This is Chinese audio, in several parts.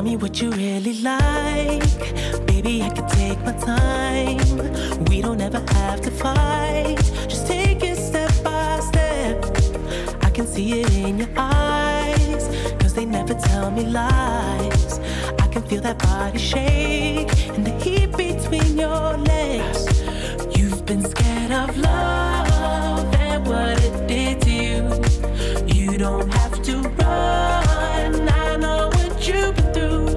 Tell me what you really like. Baby, I can take my time. We don't ever have to fight. Just take it step by step. I can see it in your eyes, 'cause they never tell me lies. I can feel that body shake and the heat between your legs. You've been scared of love and what it did to you. You don't have to run, I know what you've been through.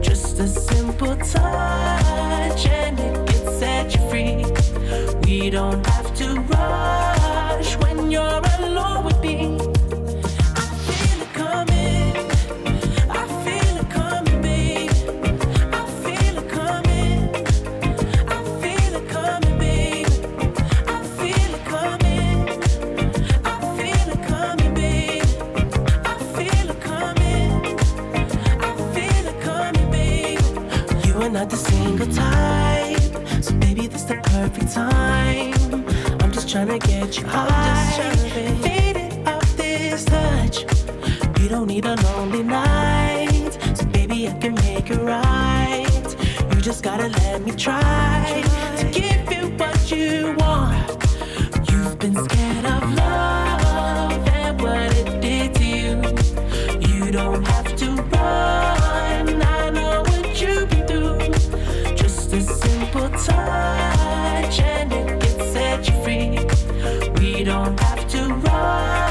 Just a simple touch and it can set you free. We don't have to rush when you're alone with me. I feel it coming, I feel it coming, babe. I feel it coming, I feel it coming, babe. I feel it coming, I feel it coming, babe. I feel it coming, I feel it coming, babe. You are not the single type, so baby, this the perfect time. I'm just trying to get you high. Touch. You don't need a lonely night, so baby I can make it right. You just gotta let me try to give you what you want. You've been scared of love and what it did to you. You don't have to run, I know what you've been through. Just a simple touch and it can set you free. We don't have to run.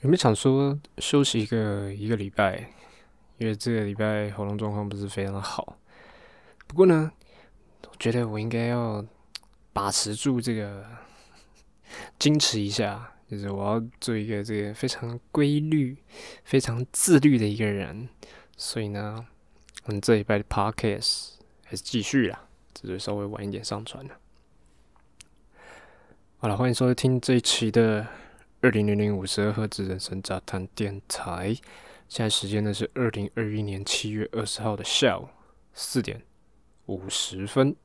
我们想说休息一个礼拜，因为这个礼拜喉咙状况不是非常的好。不过呢，我觉得我应该要把持住这个，矜持一下，就是我要做一个这个非常规律、非常自律的一个人。所以呢，我们这礼拜的 podcast 还是继续啦，只是稍微晚一点上传了。好了，欢迎收听这一期的200052Hz 人生杂谈电台，现在时间呢是2021年7月20号的下午4点50分。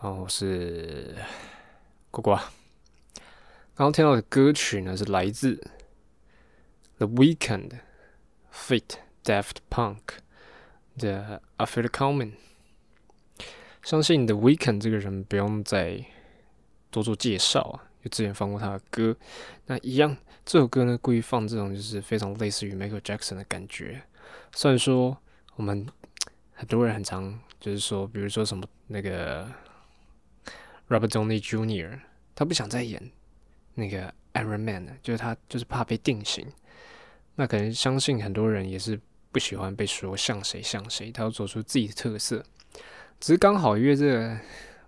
然后是呱呱，刚刚听到的歌曲呢是来自 The Weeknd、Fit、Daft Punk 的 I Feel It Coming。相信 The Weeknd 这个人不用再多做介绍啊，就之前放过他的歌。那一样，这首歌呢故意放这种就是非常类似于 Michael Jackson 的感觉。虽然说我们很多人很常就是说，比如说什么那个 Robert Downey Jr.， 他不想再演那个 Iron Man 了，就是他就是怕被定型。那可能相信很多人也是不喜欢被说像谁像谁，他要做出自己的特色。只是刚好因为这个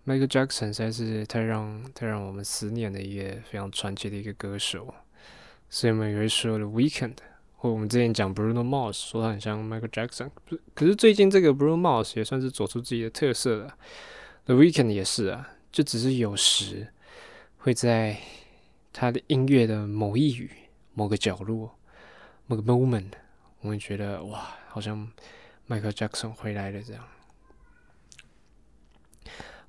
Michael Jackson 实在是太让我们思念的一个非常传奇的一个歌手，所以我们也会说 The Weeknd， 或我们之前讲 Bruno Mars 说他很像 Michael Jackson， 可是最近这个 Bruno Mars 也算是做出自己的特色了。 The Weeknd 也是啊，就只是有时会在他的音乐的某一语、某个角落、某个 moment， 我们觉得哇，好像 Michael Jackson 回来了这样。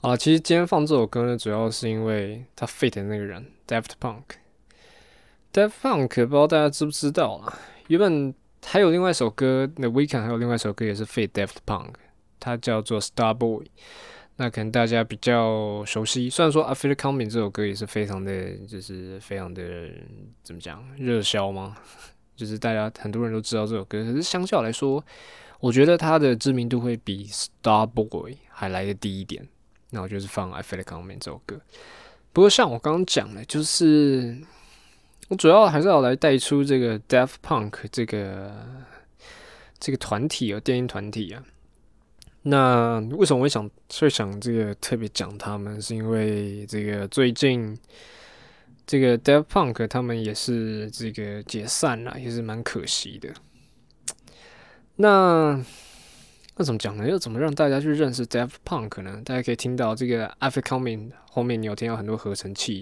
啊，其实今天放这首歌呢，主要是因为他 fit 的那个人 Daft Punk。Daft Punk 不知道大家知不知道啦？原本还有另外一首歌 ，The Weeknd 还有另外一首歌也是 fit Daft Punk， 它叫做 Starboy。那可能大家比较熟悉，虽然说《I Feel It Coming》这首歌也是非常的，就是非常的怎么讲热销吗？就是大家很多人都知道这首歌，可是相较来说，我觉得它的知名度会比《Starboy》还来得低一点。那我就是放《I Feel It Coming》这首歌。不过像我刚刚讲的，就是我主要还是要来带出这个 Daft Punk 这个团体啊，电音团体啊。那为什么我想这个特别讲他们，是因为这个最近这个 Daft Punk 他们也是这个解散啦，也是蛮可惜的。那怎么讲呢？要怎么让大家去认识 Daft Punk 呢？大家可以听到这个 I Feel It Coming 后面，你有听到很多合成器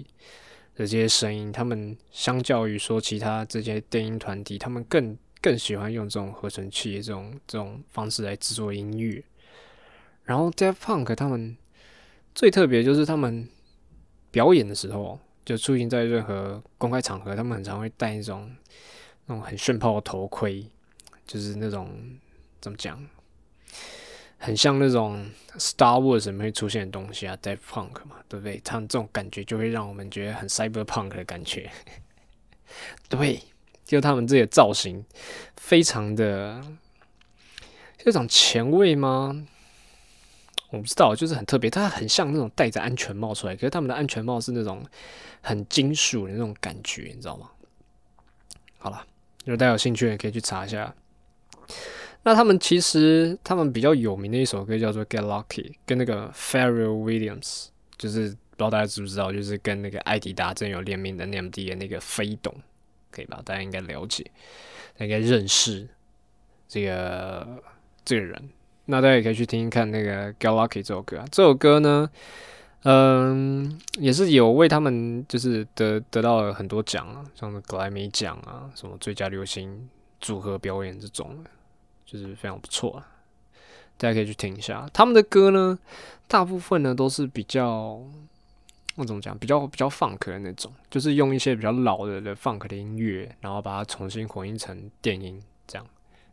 的这些声音。他们相较于说其他这些电音团体，他们更喜欢用这种合成器这种方式来制作音乐。然后 Daft Punk 他们最特别就是他们表演的时候，就出现在任何公开场合，他们很常会戴那种很炫炮的头盔，就是那种怎么讲，很像那种 Star Wars 里面会出现的东西啊 ，Daft Punk 嘛，对不对？他们这种感觉就会让我们觉得很 Cyberpunk 的感觉，对，就他们自己的造型非常的有种前卫吗？我不知道，就是很特别，它很像那种戴着安全帽出来，可是他们的安全帽是那种很金属的那种感觉，你知道吗？好啦，如果大家有兴趣也可以去查一下。那他们比较有名的一首歌叫做《Get Lucky》，跟那个 Pharrell Williams， 就是不知道大家知不知道，就是跟那个艾迪达真有联名的 NMD 的那个飞董，可以吧？大家应该了解，大家应该认识这个人。那大家也可以去听听看那个《Get Lucky》这首歌啊。这首歌呢，也是有为他们就是得到了很多奖啊，像是格莱美奖啊，什么最佳流行组合表演这种，就是非常不错啊。大家可以去听一下他们的歌呢，大部分呢都是比较我怎么讲，比较 funk 的那种，就是用一些比较老的 funk 的音乐，然后把它重新混音成电音，这样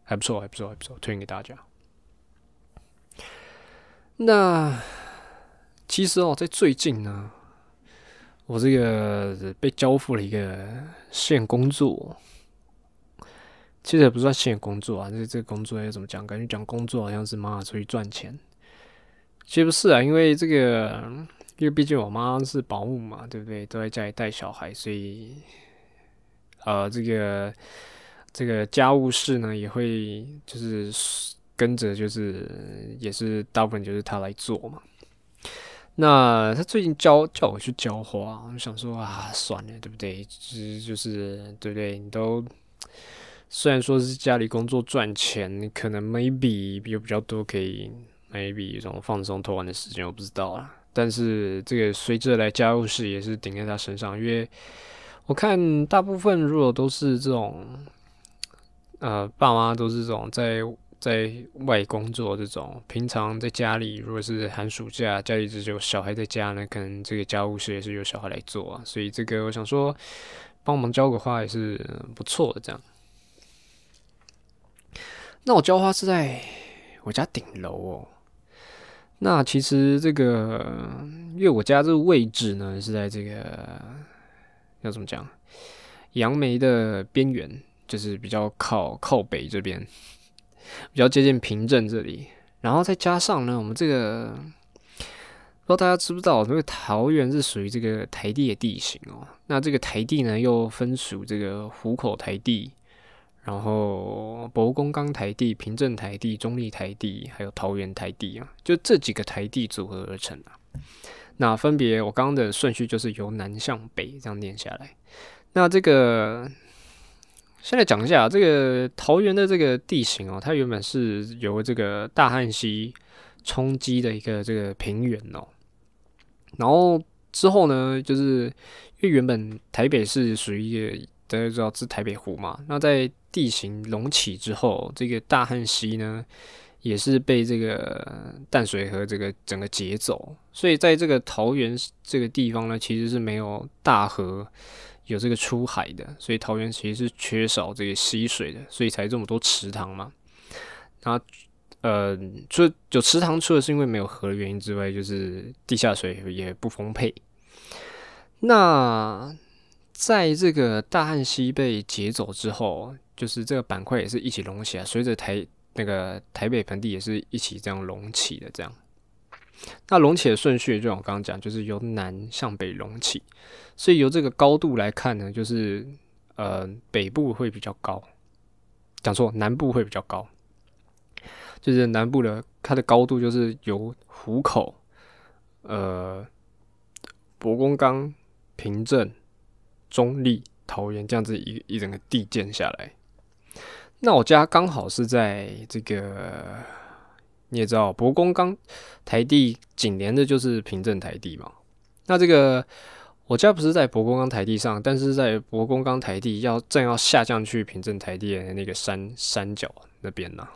还不错，推荐给大家。那其实在最近呢，我这个被交付了一个实验工作，其实也不算实验工作啊，这个工作要怎么讲？感觉讲工作好像是妈妈出去赚钱，其实不是啊，因为毕竟我妈是保姆嘛，对不对？都在家里带小孩，所以这个家务事呢也会就是跟着就是也是大部分就是他来做嘛。那他最近叫我去浇花，我想说啊，算了，对不对？就是对不对？你都虽然说是家里工作赚钱，你可能 maybe 有比较多可以 maybe 这种放松偷玩的时间，我不知道啦。但是这个随着来家务事也是顶在他身上，因为我看大部分如果都是这种爸妈都是这种在外工作，这种平常在家里，如果是寒暑假家里只有小孩在家呢，可能这个家务事也是由小孩来做啊，所以这个我想说帮忙浇个花也是不错的这样。那我浇花是在我家顶楼哦，那其实这个，因为我家这个位置呢是在这个要怎么讲，杨梅的边缘，就是比较靠北这边，比较接近平镇这里。然后再加上呢，我们这个不知道大家知不知道，这个桃园是属于这个台地的地形哦。那这个台地呢又分属这个湖口台地，然后伯公岗台地、平镇台地、中立台地，还有桃园台地啊，就这几个台地组合而成啊。那分别我刚刚的顺序就是由南向北这样念下来。那这个先来讲一下这个桃园的这个地形哦，它原本是由这个大汉溪冲击的一个这个平原哦，然后之后呢，就是因为原本台北是属于一个大家知道是台北湖嘛，那在地形隆起之后，这个大汉溪呢也是被这个淡水河这个整个截走，所以在这个桃园这个地方呢，其实是没有大河有这个出海的，所以桃园其实是缺少这个溪水的，所以才这么多池塘嘛。那有池塘除了是因为没有河的原因之外，就是地下水也不丰沛。那在这个大汉溪被截走之后，就是这个板块也是一起隆起啊，随着台北盆地也是一起这样隆起的这样。那隆起的顺序就像我刚刚讲，就是由南向北隆起，所以由这个高度来看呢，就是北部会比较高，讲错，南部会比较高，就是南部的它的高度就是由湖口、伯公岗、平镇、中立、桃园这样子一整个地建下来。那我家刚好是在这个，你也知道，伯公岗台地紧连的就是平镇台地嘛。那这个我家不是在伯公岗台地上，但是在伯公岗台地正要下降去平镇台地的那个山脚那边呢、啊。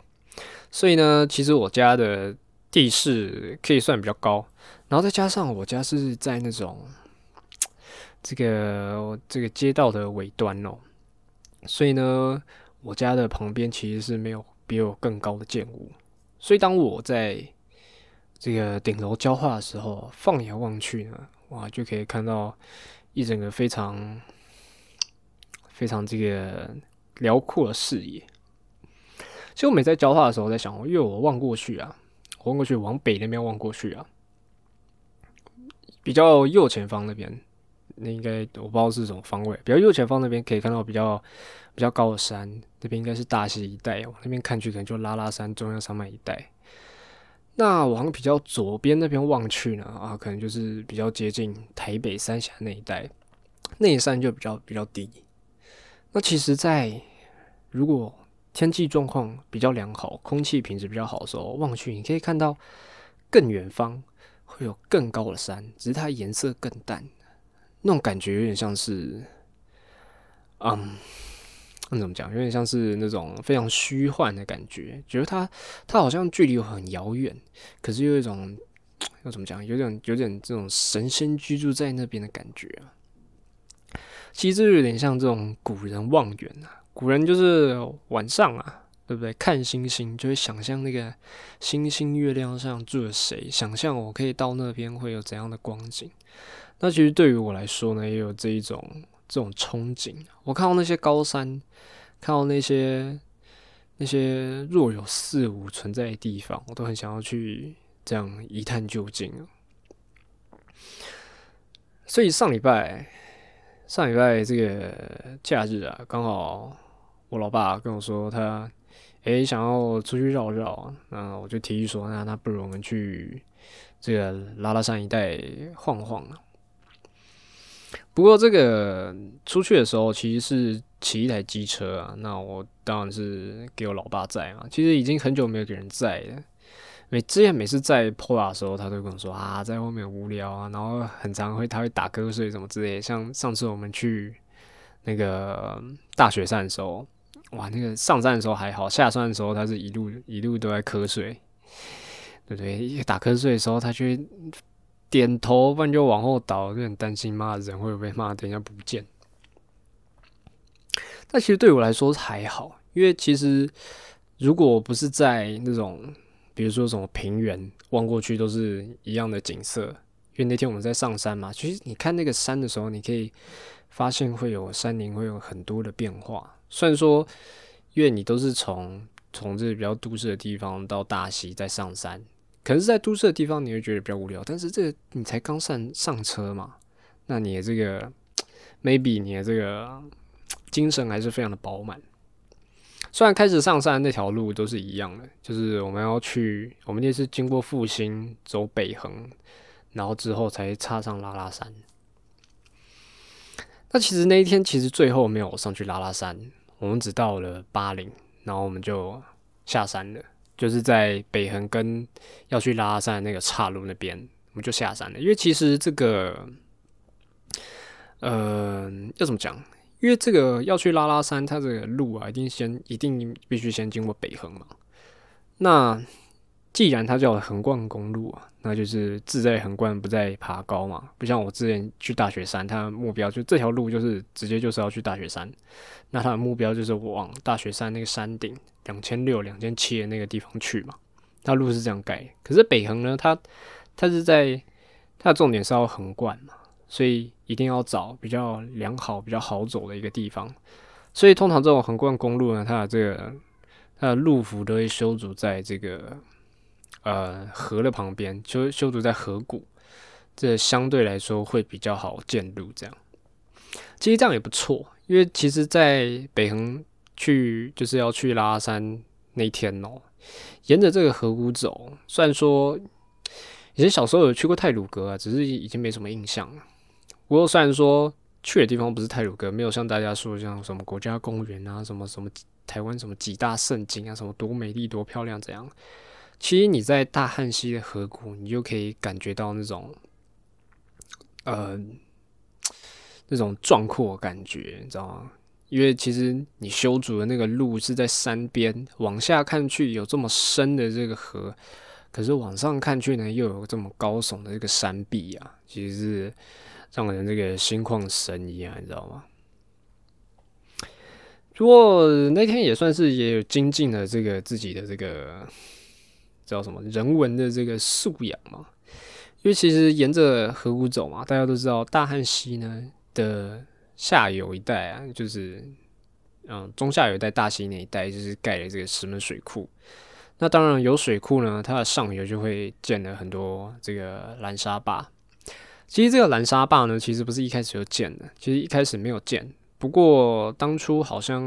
所以呢，其实我家的地势可以算比较高，然后再加上我家是在那种这个街道的尾端哦，所以呢，我家的旁边其实是没有比我更高的建物，所以当我在这个顶楼交画的时候，放眼望去呢，哇，就可以看到一整个非常非常这个辽阔的视野。其实我每在交画的时候在想，因为我望过去啊，往北那边望过去啊，比较右前方那边。那应该我不知道是什么方位，比较右前方那边可以看到比较高的山，那边应该是大溪一带，往那边看去可能就拉拉山、中央山脉一带。那往比较左边那边望去呢，啊，可能就是比较接近台北三峡那一带，内山就比较低。那其实在如果天气状况比较良好、空气品质比较好的时候，望去你可以看到更远方会有更高的山，只是它颜色更淡。那种感觉有点像是，怎么讲？有点像是那种非常虚幻的感觉，觉得它好像距离我很遥远，可是有一种要怎么讲？有点这种神仙居住在那边的感觉啊。其实这有点像这种古人望远啊，古人就是晚上啊，对不对？看星星就会想象那个星星月亮上住了谁，想象我可以到那边会有怎样的光景。那其实对于我来说呢，也有这种憧憬。我看到那些高山，看到那些若有似无存在的地方，我都很想要去这样一探究竟。所以上礼拜这个假日啊，刚好我老爸跟我说他想要出去绕绕，那我就提议说，那不如我们去这个拉拉山一带晃晃啊。不过这个出去的时候其实是骑一台机车啊，那我当然是给我老爸载嘛。其实已经很久没有给人载了，之前每次载 Pola 的时候，他都跟我说啊，在外面无聊啊，然后很常他会打瞌睡什么之类的。像上次我们去那个大雪山的时候，哇，那个上山的时候还好，下山的时候他是一路都在瞌睡，对不对？一打瞌睡的时候，他就会点头，不然就往后倒，就很担心妈的人会不会骂等一下不见。但其实对我来说还好，因为其实如果不是在那种比如说什么平原，望过去都是一样的景色。因为那天我们在上山嘛，其实你看那个山的时候，你可以发现会有山林，会有很多的变化。虽然说，因为你都是从这比较都市的地方到大溪再上山，可是在都市的地方你会觉得比较无聊，但是这个你才刚上车嘛，那你的这个 maybe 你的这个精神还是非常的饱满。虽然开始上山那条路都是一样的，就是我们那次经过复兴走北横，然后之后才插上拉拉山。那其实那一天其实最后没有上去拉拉山，我们只到了巴陵，然后我们就下山了，就是在北横跟要去拉拉山的那个岔路那边，我们就下山了。因为其实这个，要怎么讲？因为这个要去拉拉山，它这个路啊，一定必须先经过北横嘛。那既然它叫横贯公路啊，那就是志在横贯，不在爬高嘛。不像我之前去大雪山，它的目标就这条路就是直接就是要去大雪山，那它的目标就是往大雪山那个山顶2600、2700的那个地方去嘛。它路是这样改，可是北横呢，它的重点是要横贯嘛，所以一定要找比较良好、比较好走的一个地方。所以通常这种横贯公路呢，它的路幅都会修筑在这个河的旁边，修筑在河谷，这相对来说会比较好建路。这样其实这样也不错，因为其实，在北横就是要去拉拉山那天哦，沿着这个河谷走，虽然说以前小时候有去过太鲁阁啊，只是已经没什么印象了。不过虽然说去的地方不是太鲁阁，没有像大家说像什么国家公园啊，什么什么台湾什么几大胜景啊，什么多美丽多漂亮怎样，其实你在大汉溪的河谷，你就可以感觉到那种壮阔的感觉，你知道吗？因为其实你修筑的那个路是在山边，往下看去有这么深的这个河，可是往上看去呢，又有这么高耸的这个山壁啊，其实是让人这个心旷神怡啊，你知道吗？不过那天也算是也有精进了这个自己的这个叫什么人文的这个素养嘛，因为其实沿着河谷走嘛，大家都知道大汉溪呢的下游一带啊，就是中下游一带大溪那一带就是盖了这个石门水库。那当然有水库呢，它的上游就会建了很多这个拦沙坝。其实这个拦沙坝呢，其实不是一开始就建的，其实一开始没有建。不过当初好像，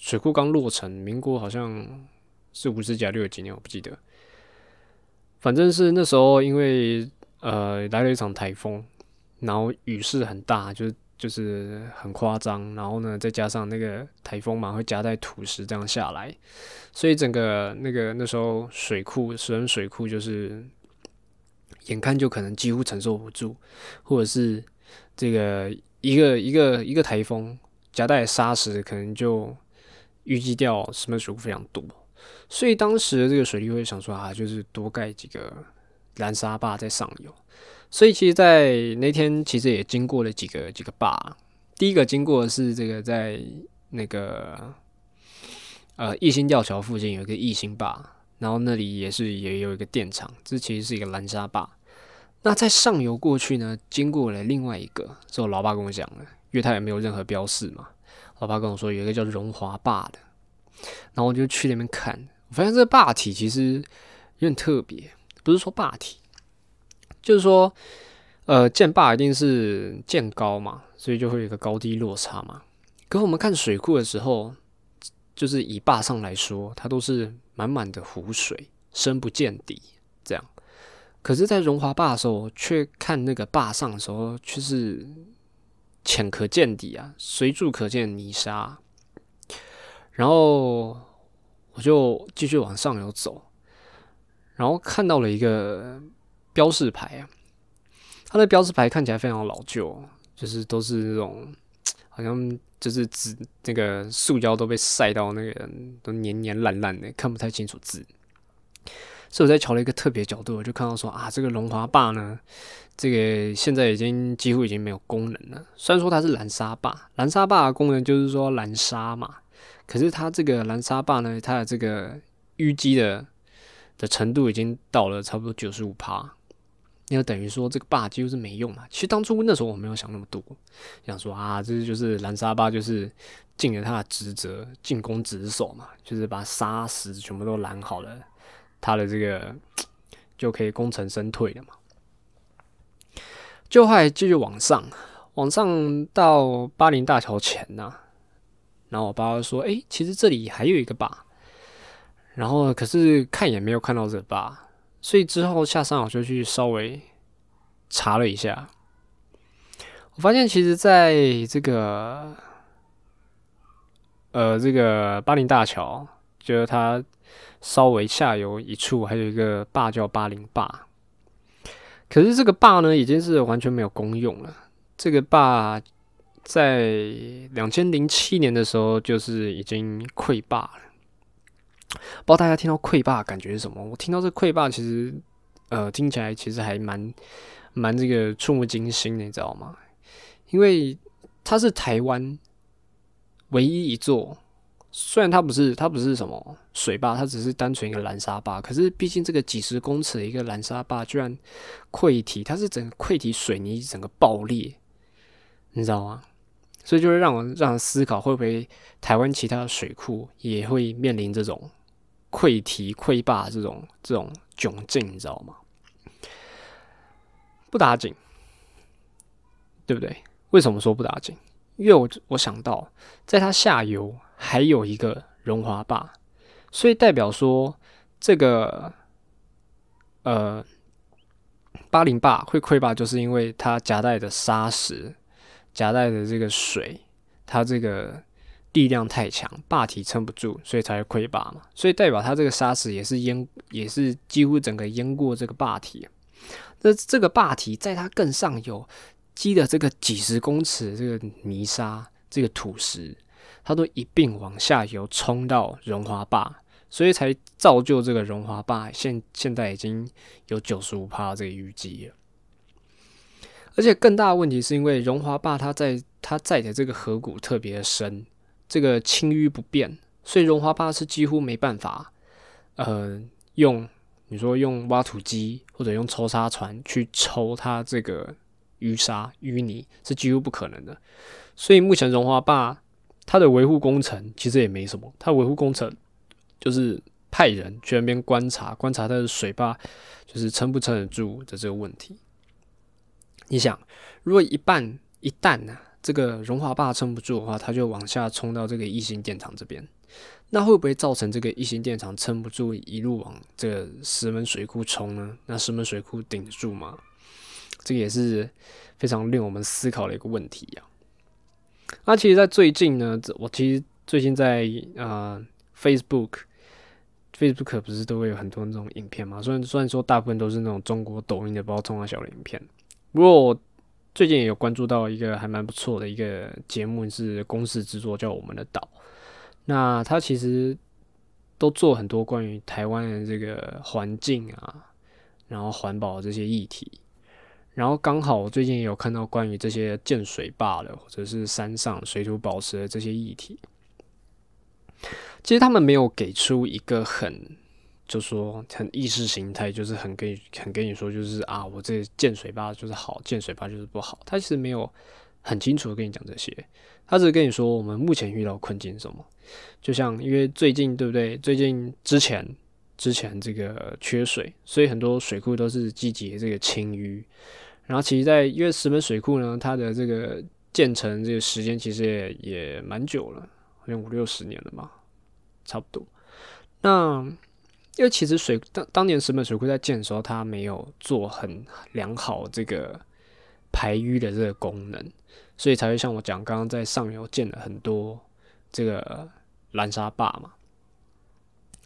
水库刚落成，民国好像是50加60几年，我不记得。反正是那时候因为来了一场台风，然后雨势很大，就是很夸张。然后呢，再加上那个台风嘛，会夹带土石这样下来，所以整个那时候石门水库就是。眼看就可能几乎承受不住，或者是这个一个台风夹带沙石，可能就淤积掉石门水库非常多，所以当时的这个水利会想说啊，就是多盖几个拦沙坝在上游，所以其实，在那天其实也经过了几个坝，第一个经过的是这个在那个义兴吊桥附近有一个义兴坝。然后那里也有一个电厂，这其实是一个拦沙坝。那在上游过去呢，经过了另外一个，是我老爸跟我讲的，因为他也没有任何标示嘛。老爸跟我说有一个叫荣华坝的，然后我就去那边看，我发现这个坝体其实有点特别，不是说坝体，就是说，建坝一定是建高嘛，所以就会有一个高低落差嘛。可我们看水库的时候，就是以坝上来说，它都是满满的湖水，深不见底，这样。可是，在荣华坝的时候，却看那个坝上的时候，却是浅可见底啊，随处可见泥沙。然后我就继续往上游走，然后看到了一个标示牌啊，它的标示牌看起来非常老旧，就是都是那种好像。就是那个塑胶都被晒到那个都黏黏烂烂的，看不太清楚字。所以我在瞧了一个特别角度，我就看到说啊，这个龙华坝呢，这个现在几乎已经没有功能了。虽然说它是拦沙坝，拦沙坝的功能就是说拦沙嘛，可是它这个拦沙坝呢，它的这个淤积的的程度已经到了差不多 95%， 因为等于说这个吧几乎是没用嘛。其实当初那时候我没有想那么多，想说啊，这就是蓝沙巴就是尽了他的职责，尽攻职守嘛，就是把沙石全部都拦好了，他的这个就可以功成身退了嘛。就后来继续往上，往上到巴陵大桥前啊，然后我爸说：“欸，其实这里还有一个吧。”然后可是看也没有看到这个吧，所以之后下山我就去稍微查了一下，我发现其实在这个巴陵大桥，就是它稍微下游一处还有一个坝叫巴陵坝，可是这个坝呢已经是完全没有功用了。这个坝在2007年的时候就是已经溃坝了。不知道大家听到溃坝感觉是什么？我听到这溃坝其实听起来其实还蛮这个触目惊心的，你知道吗？因为它是台湾唯一一座，虽然它不是什么水坝，它只是单纯一个拦沙坝，可是毕竟这个几十公尺的一个拦沙坝居然溃堤，它是整个溃堤水泥整个爆裂，你知道吗？所以就会让我思考，会不会台湾其他的水库也会面临这种溃堤、溃坝这种窘境，你知道吗？不打紧，对不对？为什么说不打紧？因为我想到，在它下游还有一个荣华坝，所以代表说这个巴陵坝会溃坝，就是因为它夹带的沙石、夹带的这个水，它这个力量太强，坝体撑不住，所以才会溃坝嘛。所以代表它这个沙石也是几乎整个淹过这个坝体。那这个坝体在它更上游积的这个几十公尺的这个泥沙、这个土石，它都一并往下游冲到荣华坝，所以才造就这个荣华坝现在已经有 95% 这个淤积了。而且更大的问题是因为荣华坝它在的这个河谷特别深，这个清淤不变，所以荣华坝是几乎没办法用挖土机或者用抽沙船去抽它这个淤沙淤泥，是几乎不可能的。所以目前荣华坝它的维护工程其实也没什么，它维护工程就是派人去那边观察它的水坝就是撑不撑得住的这个问题。你想，如果一旦这个荣华坝撑不住的话，它就往下冲到这个一心电厂这边，那会不会造成这个一心电厂撑不住，一路往这个石门水库冲呢？那石门水库顶得住吗？这个也是非常令我们思考的一个问题呀。那其实，在最近呢，我其实最近在Facebook 不是都会有很多那种影片嘛？虽然说大部分都是那种中国抖音的包冲啊小的影片。不过我最近也有关注到一个还蛮不错的一个节目，是公视制作，叫《我们的岛》。那它其实都做很多关于台湾的这个环境啊，然后环保这些议题。然后刚好我最近也有看到关于这些建水坝的，或者是山上水土保持的这些议题。其实他们没有给出一个很意识形态，就是很跟你说，就是啊，我这建水坝就是好，建水坝就是不好。他其实没有很清楚的跟你讲这些，他只是跟你说我们目前遇到困境是什么。就像因为最近对不对？最近之前这个缺水，所以很多水库都是积极的这个清淤。然后其实因为石门水库呢，它的这个建成这个时间其实也蛮久了，好像5、60年了嘛，差不多。那因为其实当年石门水库在建的时候，它没有做很良好这个排淤的这个功能，所以才会像我讲，刚刚在上游建了很多这个拦沙坝嘛。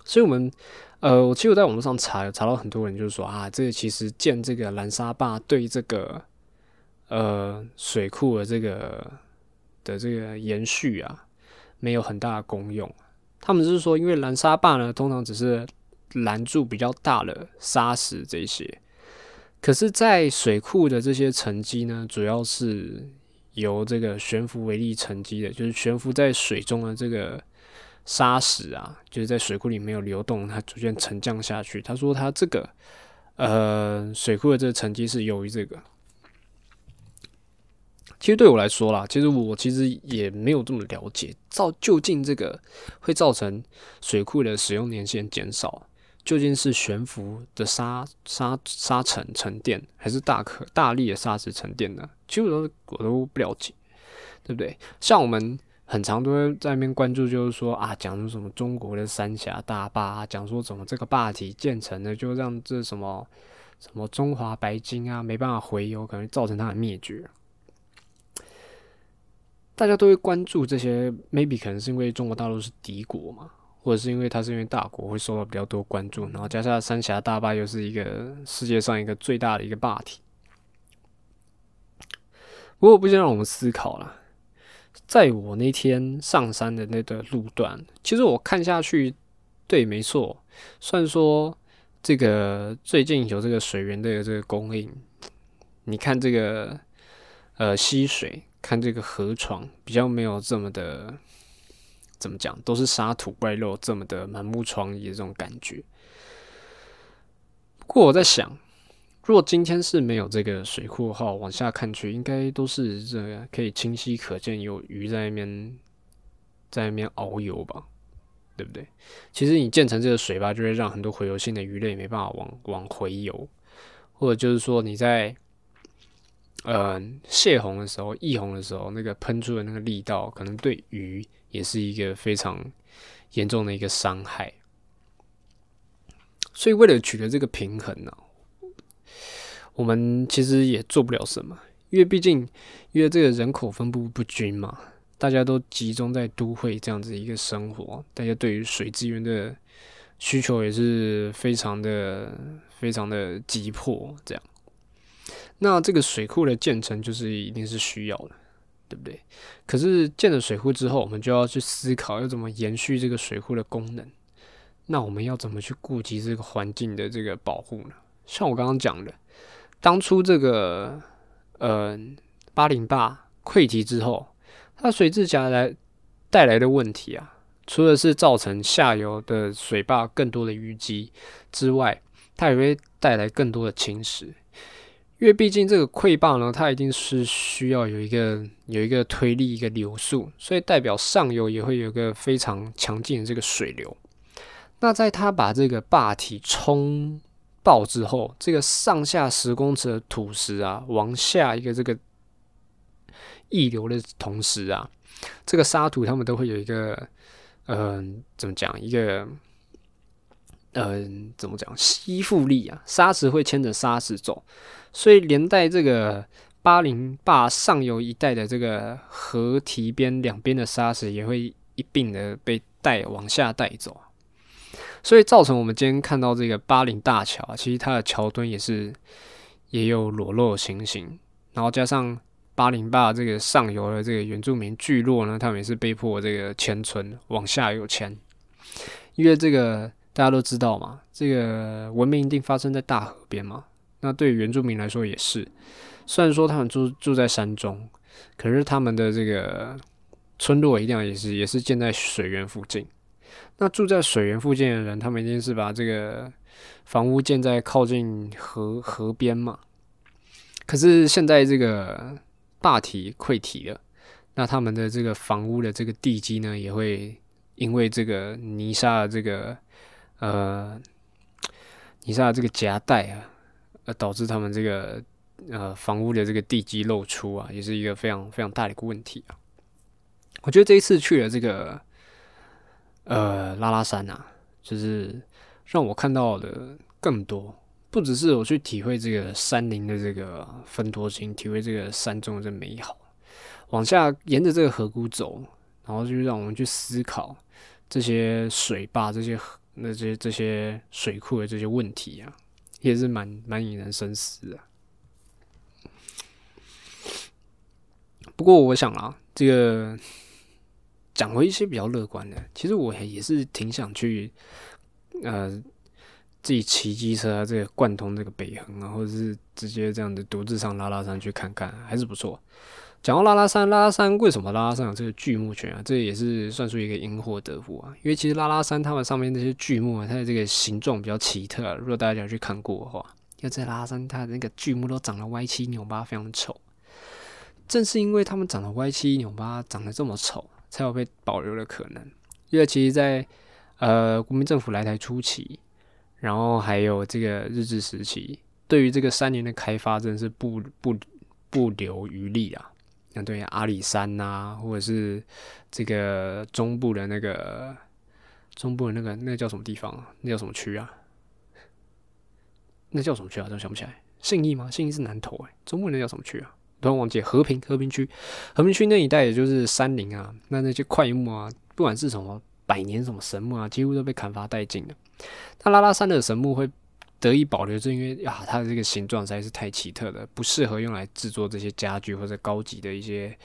所以我其实在网络上查到很多人就是说啊，这其实建这个拦沙坝对这个水库的这个延续啊，没有很大的功用。他们就是说，因为拦沙坝呢，通常只是拦住比较大的沙石这些，可是，在水库的这些沉积呢，主要是由这个悬浮微粒沉积的，就是悬浮在水中的这个沙石啊，就是在水库里没有流动，它逐渐沉降下去。他说他这个水库的这个沉积是由于这个。其实对我来说啦，我也没有这么了解，究竟这个会造成水库的使用年限减少，究竟是悬浮的沙尘沉淀，还是大力的沙石沉淀呢？其实我都不了解，对不对？像我们很常都会在那边关注，就是说啊，讲说什么中国的三峡大坝啊，讲说怎么这个坝体建成的，就让这什么中华白鲸啊没办法洄游，可能造成它的灭绝。大家都会关注这些 ，maybe 可能是因为中国大陆是敌国嘛，或者是因为它是因为大国会受到比较多关注，然后加上三峡大坝又是一个世界上一个最大的一个坝体。不过不先让我们思考啦，在我那天上山的那个路段，其实我看下去，对，没错，虽然说这个最近有这个水源的这个供应，你看这个溪水。看这个河床比较没有这么的，怎么讲，都是沙土怪肉这么的满目疮痍的这种感觉。不过我在想，如果今天是没有这个水库的话，往下看去应该都是这个可以清晰可见有鱼在那边遨游吧，对不对？其实你建成这个水坝，就会让很多洄游性的鱼类没办法往回游，或者就是说你在。泄洪的时候、溢洪的时候，那个喷出的那个力道，可能对鱼也是一个非常严重的一个伤害。所以，为了取得这个平衡呢、我们其实也做不了什么，因为这个人口分布不均嘛，大家都集中在都会这样子一个生活，大家对于水资源的需求也是非常的急迫，这样。那这个水库的建成就是一定是需要的，对不对？可是建了水库之后，我们就要去思考要怎么延续这个水库的功能。那我们要怎么去顾及这个环境的这个保护呢？像我刚刚讲的，当初这个808溃堤之后，它水质夹带来的问题啊，除了是造成下游的水坝更多的淤积之外，它也会带来更多的侵蚀。因为毕竟这个溃坝呢，它一定是需要有一个推力、一个流速，所以代表上游也会有一个非常强劲的这个水流。那在它把这个坝体冲爆之后，这个上下10公尺的土石啊，往下一个这个溢流的同时啊，这个沙土它们都会有一个吸附力啊，沙石会牵着沙石走，所以连带这个808上游一带的这个河堤边两边的沙石也会一并的被往下带走，所以造成我们今天看到这个80大桥、其实它的桥墩也有裸露的情形，然后加上808这个上游的这个原住民聚落呢，他们也是被迫这个迁村往下游迁，因为这个。大家都知道嘛，这个文明一定发生在大河边嘛。那对于原住民来说也是，虽然说他们住在山中，可是他们的这个村落一定也是建在水源附近。那住在水源附近的人，他们一定是把这个房屋建在靠近河边嘛。可是现在这个坝体溃堤了，那他们的这个房屋的这个地基呢，也会因为这个泥沙的这个。泥沙这个夹带啊，导致他们这个房屋的这个地基露出啊，也是一个非常非常大的一个问题啊。我觉得这一次去了这个拉拉山啊，就是让我看到的更多，不只是我去体会这个山林的这个芬多精，体会这个山中的这美好。往下沿着这个河谷走，然后就让我们去思考这些水坝、这些水库的这些问题啊，也是蛮引人深思啊。不过我想啊，这个讲回一些比较乐观的，其实我也是挺想去自己骑机车啊，这个贯通这个北横啊，或者是直接这样子独自上拉拉山去看看，还是不错。讲到拉拉山为什么拉拉山有这个锯木权啊？这也是算出一个因祸得福啊。因为其实拉拉山他们上面那些锯木啊，它的这个形状比较奇特啊。如果大家有去看过的话，因为在拉拉山它的那个锯木都长得歪七扭八，非常丑。正是因为他们长得歪七扭八，长得这么丑，才有被保留的可能。因为其实在国民政府来台初期，然后还有这个日治时期，对于这个山林的开发真的是不留余力啊。那对阿里山啊，或者是这个中部的那个那叫什么地方啊？那叫什么区啊？那叫什么区啊？真想不起来。信义吗？信义是南投哎。中部那叫什么区啊？突然忘记。和平区那一带，也就是山林啊，那些块木啊，不管是什么百年什么神木啊，几乎都被砍伐殆尽了。那拉拉山的神木会得以保留，是因为啊，它的这个形状实在是太奇特了，不适合用来制作这些家具或者高级的一些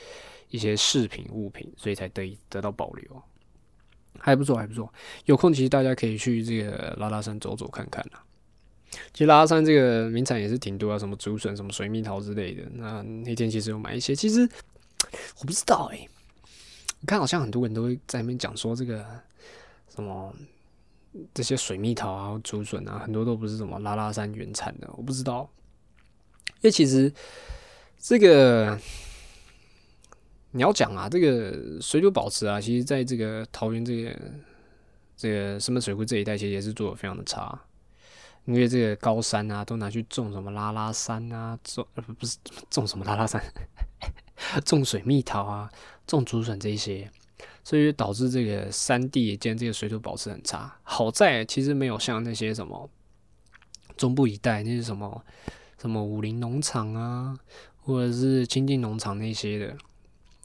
饰品物品，所以才得到保留。还不错。有空其实大家可以去这个拉拉山走走看看啦。其实拉拉山这个名产也是挺多啊，什么竹笋、什么水蜜桃之类的。那天其实有买一些，其实我不知道欸，我看好像很多人都会在那边讲说这个什么。这些水蜜桃啊、竹笋啊，很多都不是什么拉拉山原产的，我不知道。因为其实这个你要讲啊，这个水土保持啊，其实在这个桃园这个深圳水库这一带，其实也是做得非常的差。因为这个高山啊，都拿去种什么拉拉山啊，种水蜜桃啊，种竹笋这一些。所以导致这个山地间这个水土保持很差。好在其实没有像那些什么中部一带那些什么武陵农场啊，或者是清境农场那些的，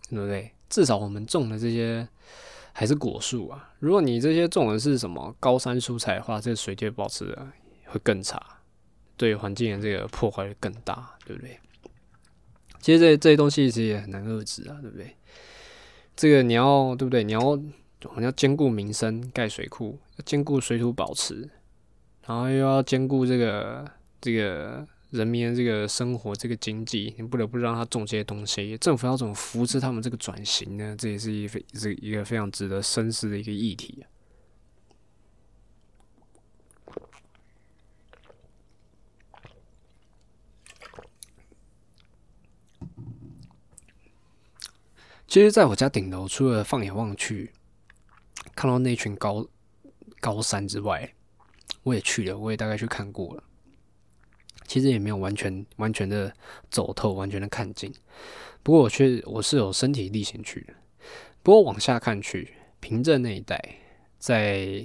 对不对？至少我们种的这些还是果树啊。如果你这些种的是什么高山蔬菜的话，这个水土保持的会更差，对环境的这个破坏更大，对不对？其实这些东西其实也很难遏制啊，对不对？这个你要对不对？我们要兼顾民生，盖水库，要兼顾水土保持，然后又要兼顾这个人民的这个生活这个经济，你不得不让他种这些东西。政府要怎么扶持他们这个转型呢？这也是一个非常值得深思的一个议题啊。其实在我家顶楼，除了放眼望去看到那群高山之外，我也去了，我也大概去看过了。其实也没有完全的走透，完全的看尽。不过我是有身体力行去的。不过往下看去，平镇那一带，在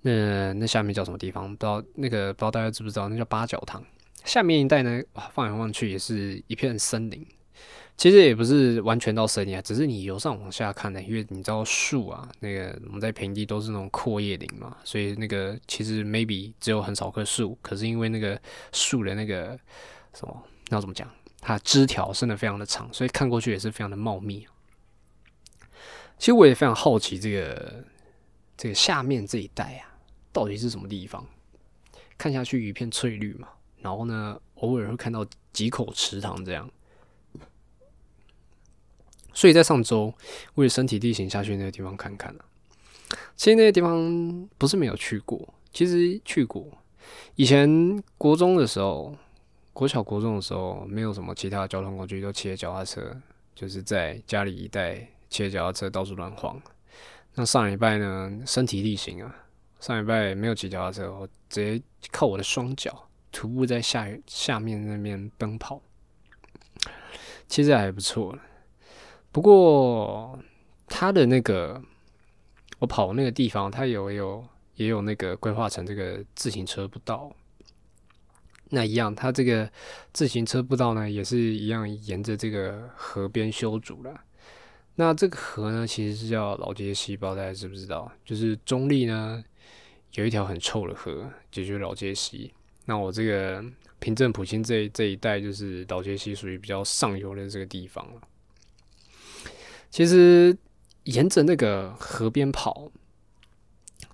那下面叫什么地方？不知道大家知不知道？那叫八角塘。下面一带呢，放眼望去也是一片森林。其实也不是完全到森林啊，只是你由上往下看因为你知道树啊，那个我们在平地都是那种阔叶林嘛，所以那个其实 maybe 只有很少棵树，可是因为那个树的那个什么，那怎么讲？它枝条伸得非常的长，所以看过去也是非常的茂密啊。其实我也非常好奇这个下面这一带啊，到底是什么地方？看下去一片翠绿嘛，然后呢，偶尔会看到几口池塘这样。所以在上周，为了身体力行下去那个地方看看啊。其实那个地方不是没有去过，其实去过。以前国中的时候，国中的时候，没有什么其他的交通工具，都骑着脚踏车，就是在家里一带骑着脚踏车到处乱晃。那上礼拜呢，身体力行啊，上礼拜没有骑脚踏车，我直接靠我的双脚徒步在下面那边奔跑，其实还不错。不过，他的那个我跑的那个地方，他也有那个规划成这个自行车步道。那一样，他这个自行车步道呢，也是一样沿着这个河边修筑了。那这个河呢，其实是叫老街溪，不知道大家知不知道？就是中壢呢有一条很臭的河，就是老街溪。那我这个平镇埔心这一带，就是老街溪属于比较上游的这个地方了。其实沿着那个河边跑，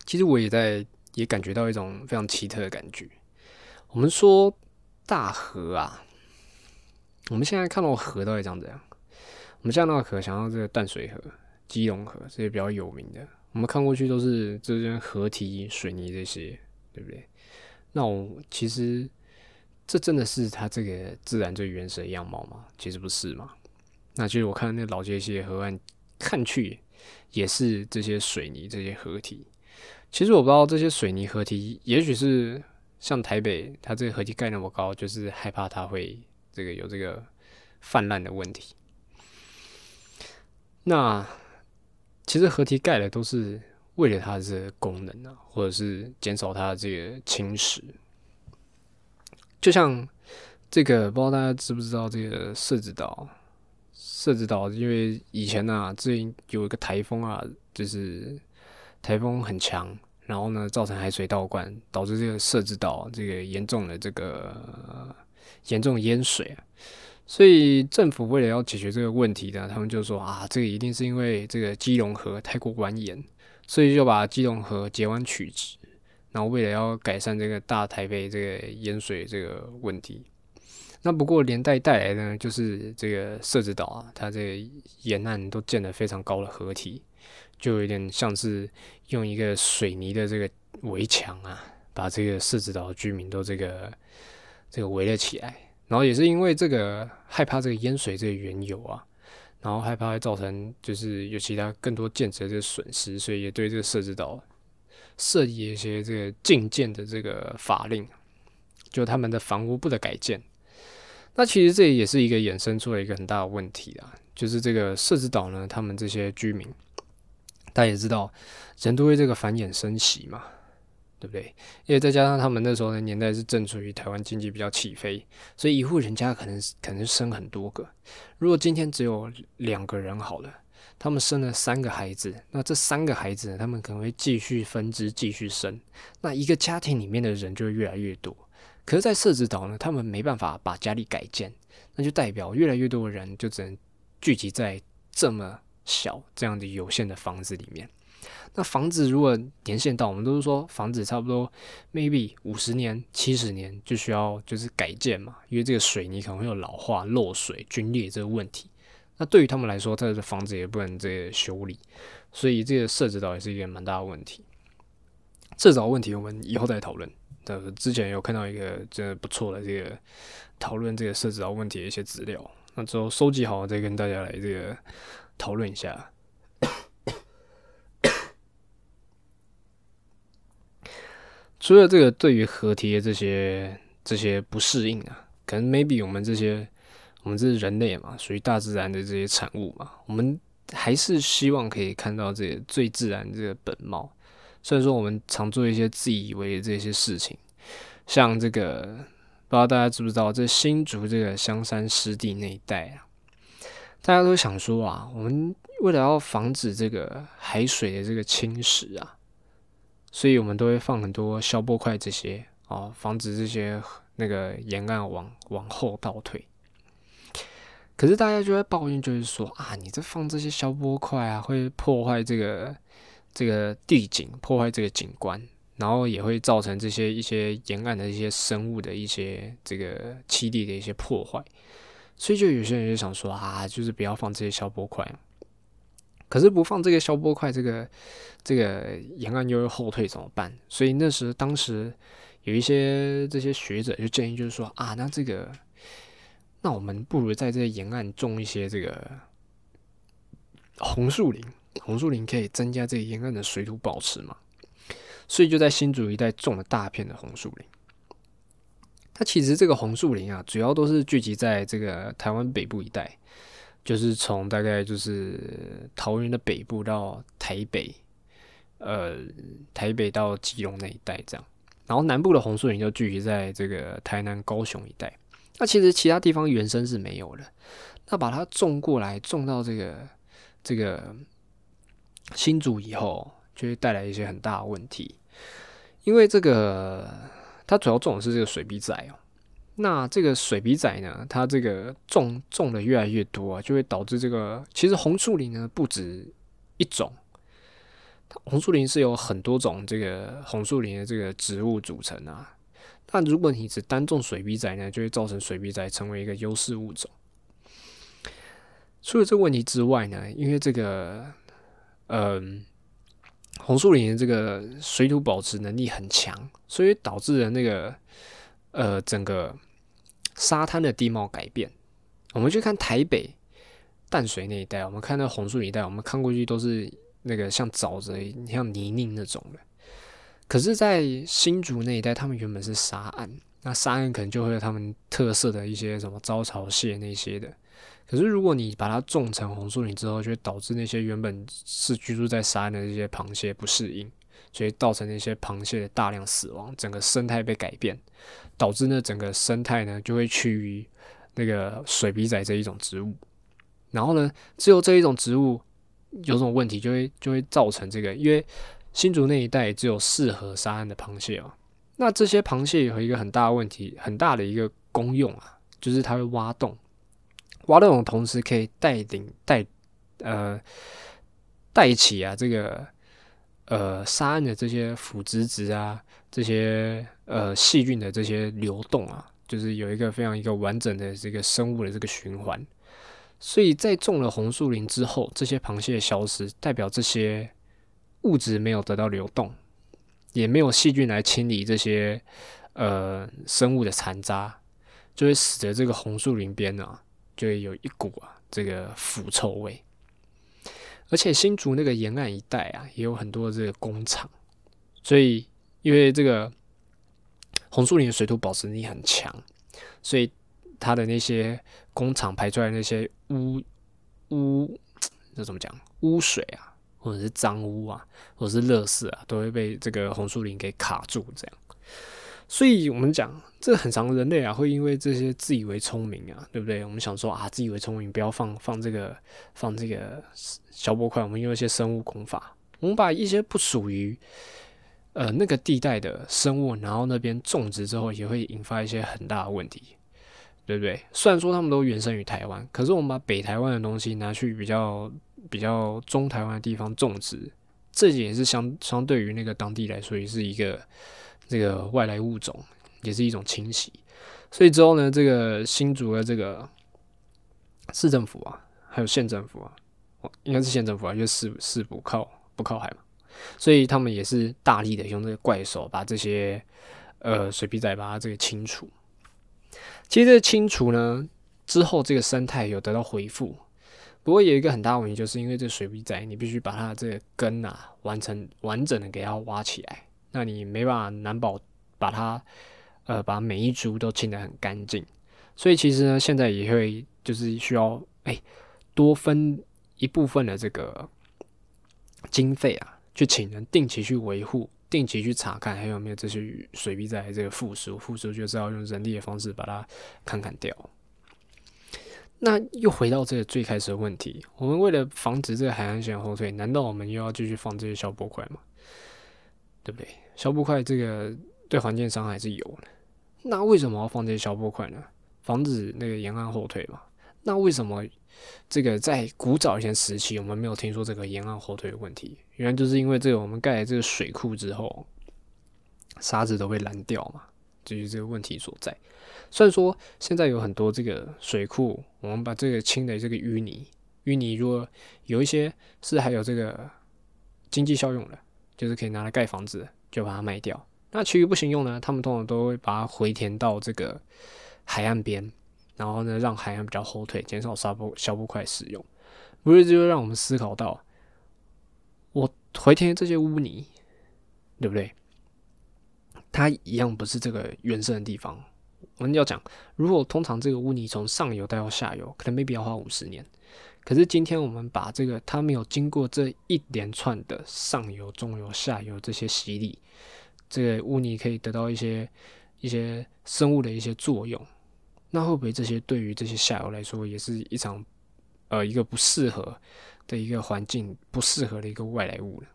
其实我也感觉到一种非常奇特的感觉。我们说大河啊，我们现在看到河到底长怎样？我们下那个河想到这个淡水河、基隆河这些比较有名的，我们看过去都是这些河堤、水泥这些，对不对？那我其实这真的是它这个自然最原始的样貌吗？其实不是嘛。那其实我看那老街溪河岸看去也是这些水泥、这些河堤。其实我不知道这些水泥河堤，也许是像台北，它这个河堤盖那么高，就是害怕它会这个有这个泛滥的问题。那其实河堤盖的都是为了它的这个功能啊，或者是减少它的这个侵蚀。就像这个，不知道大家知不知道这个社子岛？社子岛因为以前啊，最近有一个台风啊，就是台风很强，然后呢，造成海水倒灌，导致这个社子岛这个严重的这个严重淹水啊。所以政府为了要解决这个问题呢，他们就说啊，这个一定是因为这个基隆河太过蜿蜒，所以就把基隆河截弯取直。然后为了要改善这个大台北这个淹水这个问题，那不过连带带来呢，就是这个社子岛啊，它这个沿岸都建了非常高的河堤，就有点像是用一个水泥的这个围墙啊，把这个社子岛的居民都这个围了起来。然后也是因为这个害怕这个淹水这个缘由啊，然后害怕会造成就是有其他更多建设的损失，所以也对这个社子岛设计一些这个禁建的这个法令，就他们的房屋不得改建。那其实这也是一个衍生出了一个很大的问题啊，就是这个社子岛呢，他们这些居民，大家也知道，人都会这个繁衍生息嘛，对不对？因为再加上他们那时候的年代是正处于台湾经济比较起飞，所以一户人家可能生很多个。如果今天只有2个人好了，他们生了3个孩子，那这3个孩子他们可能会继续分支继续生，那一个家庭里面的人就会越来越多。可是在社子岛呢，他们没办法把家里改建，那就代表越来越多的人就只能聚集在这么小这样的有限的房子里面。那房子如果年限到，我们都是说房子差不多 maybe 50年70年就需要就是改建嘛，因为这个水泥可能会有老化、漏水、皲裂这个问题。那对于他们来说，他的房子也不能这个修理，所以这个社子岛也是一个蛮大的问题。社子岛问题我们以后再讨论。之前有看到一个真的不错的这个讨论这个社子岛问题的一些资料，那之后收集好再跟大家来这个讨论一下。除了这个对于河堤的这些不适应啊，可能 maybe 我们这是人类嘛，属于大自然的这些产物嘛，我们还是希望可以看到这个最自然的这个本貌。虽然说我们常做一些自以为的这些事情，像这个不知道大家知不知道，这新竹这个香山湿地那一带啊，大家都想说啊，我们为了要防止这个海水的这个侵蚀啊，所以我们都会放很多消波块这些啊，防止这些那个沿岸往后倒退。可是大家就会抱怨，就是说啊，你这放这些消波块啊，会破坏这个地景，破坏这个景观，然后也会造成这些一些沿岸的一些生物的一些这个栖地的一些破坏。所以就有些人就想说啊，就是不要放这些消波块。可是不放这个消波块，这个沿岸又会后退怎么办？所以当时有一些这些学者就建议，就是说啊，那我们不如在这些沿岸种一些这个红树林，红树林可以增加这个沿岸的水土保持嘛，所以就在新竹一带种了大片的红树林。它其实这个红树林啊，主要都是聚集在这个台湾北部一带，就是从大概就是桃园的北部到台北到基隆那一带这样，然后南部的红树林就聚集在这个台南、高雄一带。那其实其他地方原生是没有的，那把它种过来，种到这个新竹以后，就会带来一些很大的问题，因为这个它主要种的是这个水笔仔哦。那这个水笔仔呢，它这个种的越来越多啊，就会导致这个其实红树林呢不止一种，红树林是有很多种这个红树林的这个植物组成啊。那如果你只单种水笔仔呢，就会造成水笔仔成为一个优势物种。除了这个问题之外呢，因为这个红树林的这个水土保持能力很强，所以导致了那个整个沙滩的地貌改变。我们去看台北淡水那一带，我们看到红树林一带，我们看过去都是那个像沼泽、像泥泞那种的。可是，在新竹那一带，他们原本是沙岸，那沙岸可能就会有他们特色的一些什么招潮蟹那些的。可是，如果你把它种成红树林之后，就会导致那些原本是居住在沙岸的这些螃蟹不适应，所以造成那些螃蟹的大量死亡，整个生态被改变，导致呢整个生态呢就会趋于那个水笔仔这一种植物。然后呢，只有这一种植物有种问题，就会造成这个，因为新竹那一带只有适合沙岸的螃蟹嘛。那这些螃蟹有一个很大的问题，很大的一个功用啊，就是它会挖洞。挖洞的同时可以带起啊这个沙岸的这些腐殖质啊，这些细菌的这些流动啊，就是有一个非常一个完整的这个生物的这个循环。所以在种了红树林之后，这些螃蟹消失，代表这些物质没有得到流动，也没有细菌来清理这些生物的残渣，就会使得这个红树林边啊，就会有一股啊这个腐臭味。而且新竹那个沿岸一带啊，也有很多的这个工厂，所以因为这个红树林的水土保持能力很强，所以它的那些工厂排出来的那些污水啊，或者是脏污啊，或者是垃圾啊，都会被这个红树林给卡住这样。所以我们讲，这很常人类啊会因为这些自以为聪明啊，对不对？我们想说啊，自以为聪明，不要放这个消波块，我们用一些生物工法，我们把一些不属于那个地带的生物，然后那边种植之后，也会引发一些很大的问题。对不对？虽然说他们都原生于台湾，可是我们把北台湾的东西拿去比较中台湾的地方种植，这也是相对于那个当地来说，也是一个这个外来物种，也是一种侵袭。所以之后呢，这个新竹的这个市政府啊，还有县政府啊，应该是县政府啊，因为市不靠海嘛，所以他们也是大力的用这个怪手把这些水笔仔把它这个清除。其实这个清除呢之后，这个生态有得到恢复，不过有一个很大的问题，就是因为这个水笔仔，你必须把它的这个根啊完整的给它挖起来，那你没办法难保把每一株都清得很干净，所以其实呢，现在也会就是需要多分一部分的这个经费啊，去请人定期去维护。定期去查看还有没有这些水笔仔这个复苏就是要用人力的方式把它砍掉。那又回到这个最开始的问题，我们为了防止这个海岸线后退，难道我们又要继续放这些消波块吗？对不对？消波块这个对环境伤害是有的，那为什么要放这些消波块呢？防止那个沿岸后退嘛。那为什么这个在古早以前时期，我们没有听说这个沿岸后退的问题？原来就是因为这个我们盖了这个水库之后，沙子都被拦掉嘛，就是这个问题所在。虽然说现在有很多这个水库，我们把这个清的这个淤泥如果有一些是还有这个经济效用的，就是可以拿来盖房子，就把它卖掉。那其余不行用呢，他们通常都会把它回填到这个海岸边。然后呢，让海岸比较后退，减少消波块使用。不是，就让我们思考到，我回填这些污泥，对不对？它一样不是这个原生的地方。我们要讲，如果通常这个污泥从上游带到下游，可能maybe要花50年。可是今天我们把这个它没有经过这一连串的上游、中游、下游这些洗礼，这个污泥可以得到一些生物的一些作用。那会不会这些对于这些下游来说，也是一个不适合的一个环境，不适合的一个外来物呢？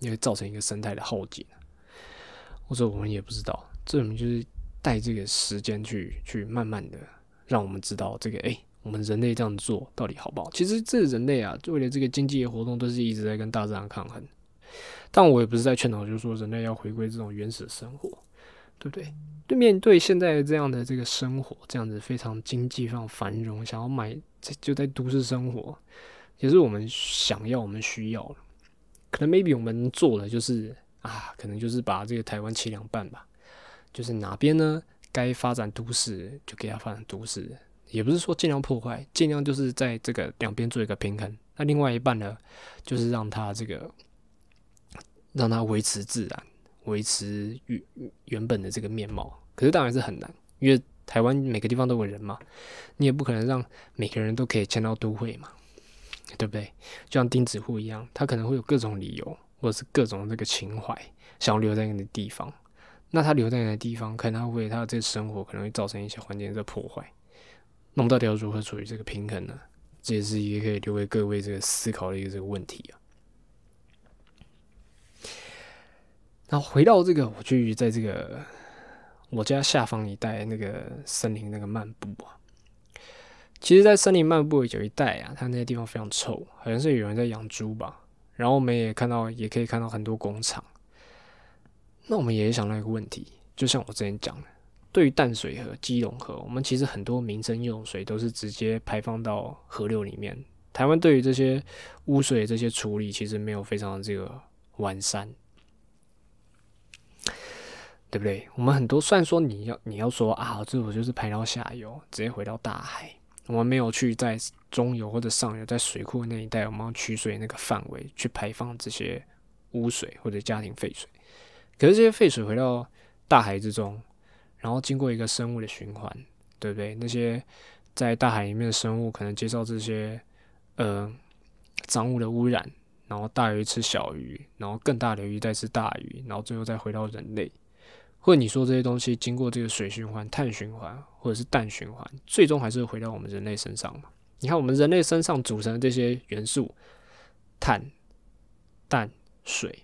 也会造成一个生态的耗竭呢？或者我们也不知道，这我们就是带这个时间去慢慢的让我们知道这个，我们人类这样做到底好不好？其实这人类啊，为了这个经济的活动，都是一直在跟大自然抗衡。但我也不是在劝导，就是说人类要回归这种原始生活。对不对？就面对现在的这样的这个生活，这样子非常经济、非常繁荣，想要买就在都市生活，也是我们想要、我们需要的。可能 maybe 我们做的就是可能就是把这个台湾切两半吧，就是哪边呢该发展都市就给它发展都市，也不是说尽量破坏，尽量就是在这个两边做一个平衡。那另外一半呢，就是让它这个让它维持自然，维持原本的这个面貌。可是当然是很难，因为台湾每个地方都有人嘛，你也不可能让每个人都可以迁到都会嘛，对不对？就像钉子户一样，他可能会有各种理由，或者是各种这个情怀，想要留在那个地方。那他留在那个地方，可能他为他这生活可能会造成一些环境的破坏。那我们到底要如何处于这个平衡呢？这也是一个可以留给各位这个思考的一个这个问题啊。然后回到这个，我去在这个我家下方一带那个森林那个漫步啊。其实，在森林漫步有一带啊，它那些地方非常臭，好像是有人在养猪吧。然后我们也看到，也可以看到很多工厂。那我们也想到一个问题，就像我之前讲的，对于淡水河、基隆河，我们其实很多民生用水都是直接排放到河流里面。台湾对于这些污水这些处理，其实没有非常这个完善，对不对？我们很多虽然说你要说这我就是排到下游，直接回到大海，我们没有去在中游或者上游，在水库那一带，我们要取水那个范围去排放这些污水或者家庭废水。可是这些废水回到大海之中，然后经过一个生物的循环，对不对？那些在大海里面的生物可能接受这些脏物的污染，然后大鱼吃小鱼，然后更大的鱼再吃大鱼，然后最后再回到人类。或者你说这些东西经过这个水循环、碳循环或者是氮循环，最终还是回到我们人类身上嘛？你看我们人类身上组成的这些元素，碳、氮、水、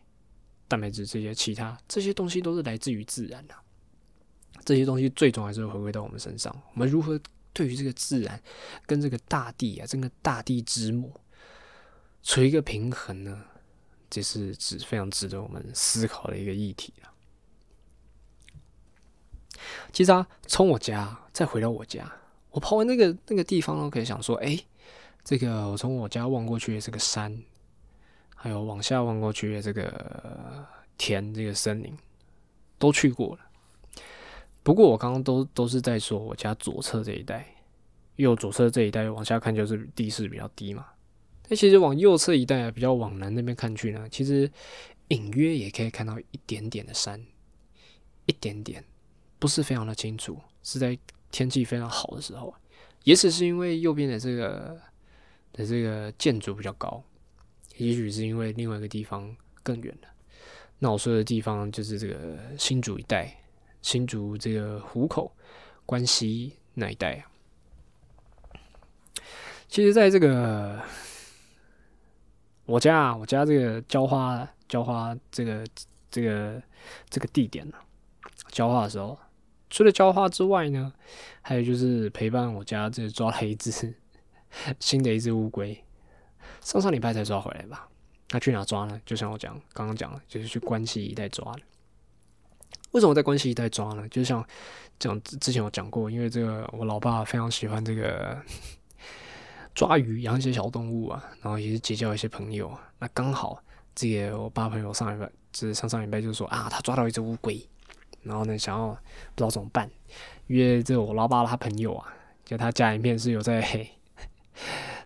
蛋白质这些其他这些东西都是来自于自然啊，这些东西最终还是回归到我们身上。我们如何对于这个自然跟这个大地啊，这个大地之母处于一个平衡呢？这是非常值得我们思考的一个议题啊。其实从我家再回到我家，我跑完那个地方呢，可以想说，这个我从我家望过去的这个山，还有往下望过去的这个田、这个森林，都去过了。不过我刚刚都是在说我家左侧这一带，右左侧这一带往下看就是地势比较低嘛。但其实往右侧一带比较往南那边看去呢，其实隐约也可以看到一点点的山，一点点。不是非常的清楚，是在天气非常好的时候，也许是因为右边的这个建筑比较高，也许是因为另外一个地方更远了。那我说的地方就是这个新竹一带，新竹这个湖口、关西那一带啊。其实，在这个我家这个浇花这个地点啊，浇花的时候，除了浇花之外呢，还有就是陪伴我家这抓了一只新的一只乌龟，上礼拜才抓回来吧。那去哪抓呢？就像我刚刚讲的，就是去关西一带抓的。为什么在关西一带抓呢？就像之前我讲过，因为这个我老爸非常喜欢这个抓鱼，养一些小动物啊，然后也是结交一些朋友。那刚好这个我爸朋友上礼拜就说他抓到一只乌龟。然后呢，想要不知道怎么办，因为这我老爸他朋友啊，就他家里面是有在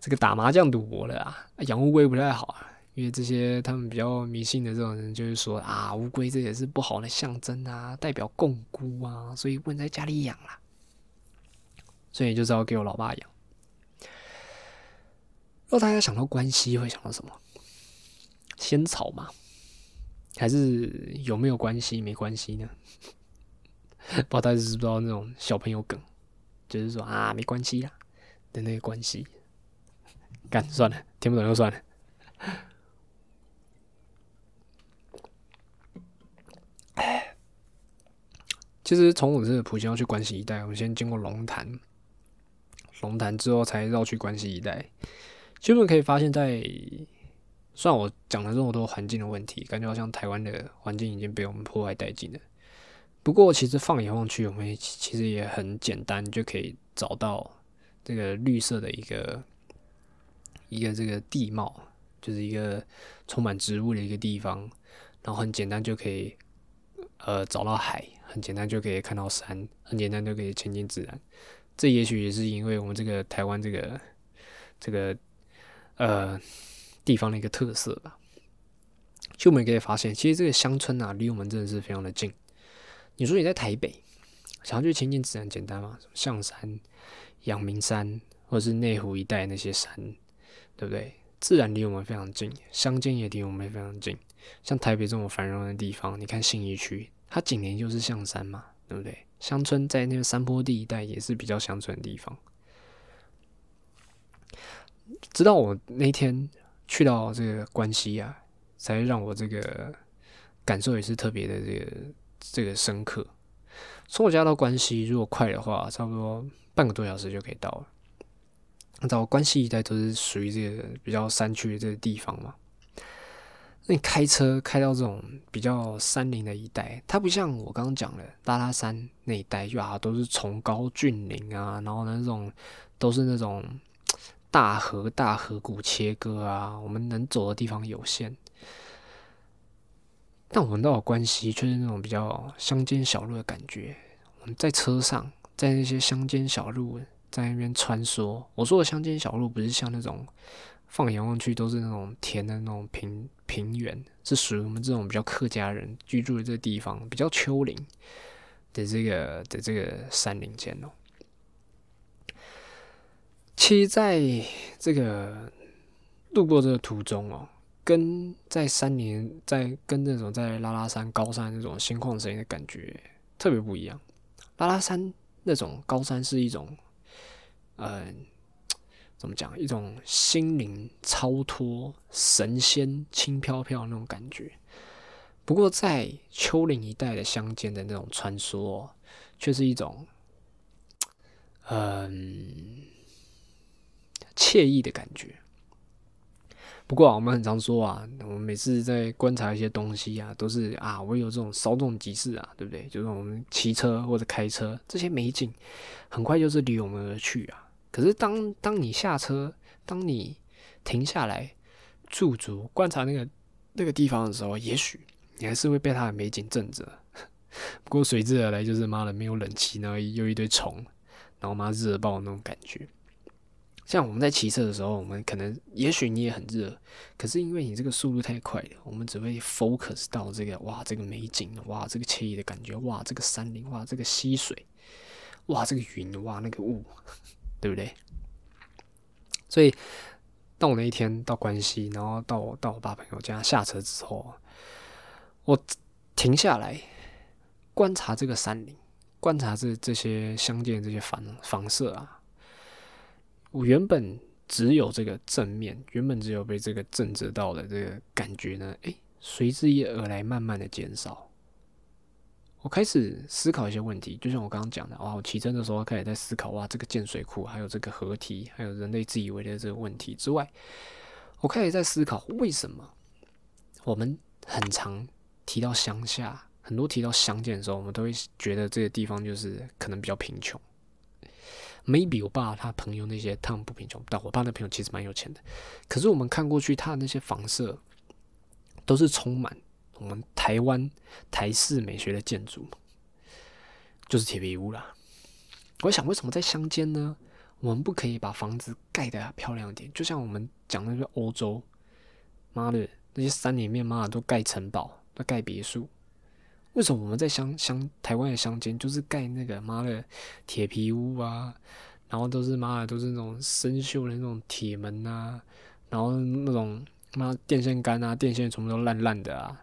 这个打麻将赌博的啊，养乌龟不太好啊，因为这些他们比较迷信的这种人就是说乌龟这也是不好的象征啊，代表共孤啊，所以不能在家里养啦，所以就是要给我老爸养。如果大家想到关西会想到什么？仙草嘛。还是有没有关系？没关系呢？不知道大家知不知道那种小朋友梗，就是说没关系啦的那个关系。干算了，听不懂就算了。其实从我这个埔心要去关西一带，我们先经过龙潭之后才绕去关西一带。其实我可以发现在。虽然我讲了这么多环境的问题，感觉好像台湾的环境已经被我们破坏殆尽了，不过其实放眼望去，我们其实也很简单就可以找到这个绿色的一个这个地貌，就是一个充满植物的一个地方，然后很简单就可以找到海，很简单就可以看到山，很简单就可以亲近自然。这也许也是因为我们这个台湾这个地方的一个特色吧。就我们可以发现，其实这个乡村啊，离我们真的是非常的近。你说你在台北，想要去亲近自然简单吗？什么象山、阳明山，或是内湖一带那些山，对不对？自然离我们非常近，乡间也离我们非常近。像台北这种繁荣的地方，你看信义区，它紧邻就是象山嘛，对不对？乡村在那个山坡地一带也是比较乡村的地方。直到我那天去到这个关西啊，才让我这个感受也是特别的这个深刻。从我家到关西，如果快的话，差不多半个多小时就可以到了。你知道关西一带都是属于这个比较山区的这个地方嘛？那你开车开到这种比较山林的一带，它不像我刚刚讲的拉拉山那一带，哇，都是崇高峻岭啊，然后那种都是那种大河谷切割啊，我们能走的地方有限。但我们到了关西，却是那种比较乡间小路的感觉。我们在车上，在那些乡间小路，在那边穿梭。我说的乡间小路，不是像那种放眼望去都是那种田的那种平原，是属于我们这种比较客家人居住的这个地方，比较丘陵的这个山林间哦。其实在这个路过这个途中哦，跟在山林，在跟那种在拉拉山、高山那种心旷神怡的感觉特别不一样。拉拉山那种高山是一种，怎么讲？一种心灵超脱、神仙轻飘飘的那种感觉。不过在丘陵一带的乡间的那种穿梭，却是一种，惬意的感觉。不过，我们很常说啊，我们每次在观察一些东西啊，都是啊，我有这种稍纵即逝啊，对不对？就是我们骑车或者开车，这些美景很快就是离我们而去啊。可是当你下车，当你停下来驻足观察那个地方的时候，也许你还是会被它的美景震着。不过随之而来就是妈的没有冷气，然后又一堆虫，然后妈热爆那种感觉。像我们在骑车的时候，我们可能也许你也很热，可是因为你这个速度太快了，我们只会 focus 到这个哇，这个美景，哇，这个惬意的感觉，哇，这个山林，哇，这个溪水，哇，这个云，哇，那个雾，对不对？所以，当我那一天到关西，然后到我爸朋友家下车之后，我停下来观察这个山林，观察这些乡间这些房舍啊。我原本只有这个正面，原本只有被这个震慑到的这个感觉呢，随之而来，慢慢的减少。我开始思考一些问题，就像我刚刚讲的，哇，我骑车的时候开始在思考，哇，这个建水库，还有这个河堤，还有人类自以为的这个问题之外，我开始在思考，为什么我们很常提到乡下，很多提到乡间的时候，我们都会觉得这个地方就是可能比较贫穷。maybe 我爸他朋友那些他们不贫穷，但我爸那朋友其实蛮有钱的。可是我们看过去，他的那些房舍都是充满我们台湾台式美学的建筑，就是铁皮屋啦。我想为什么在乡间呢？我们不可以把房子盖得漂亮一点？就像我们讲那些欧洲，妈的那些山里面妈的都盖城堡，都盖别墅。为什么我们在台湾的乡间就是盖那个妈的铁皮屋啊，然后都是妈的都是那种生锈的那种铁门啊，然后那种妈电线杆啊，电线全部都烂烂的啊，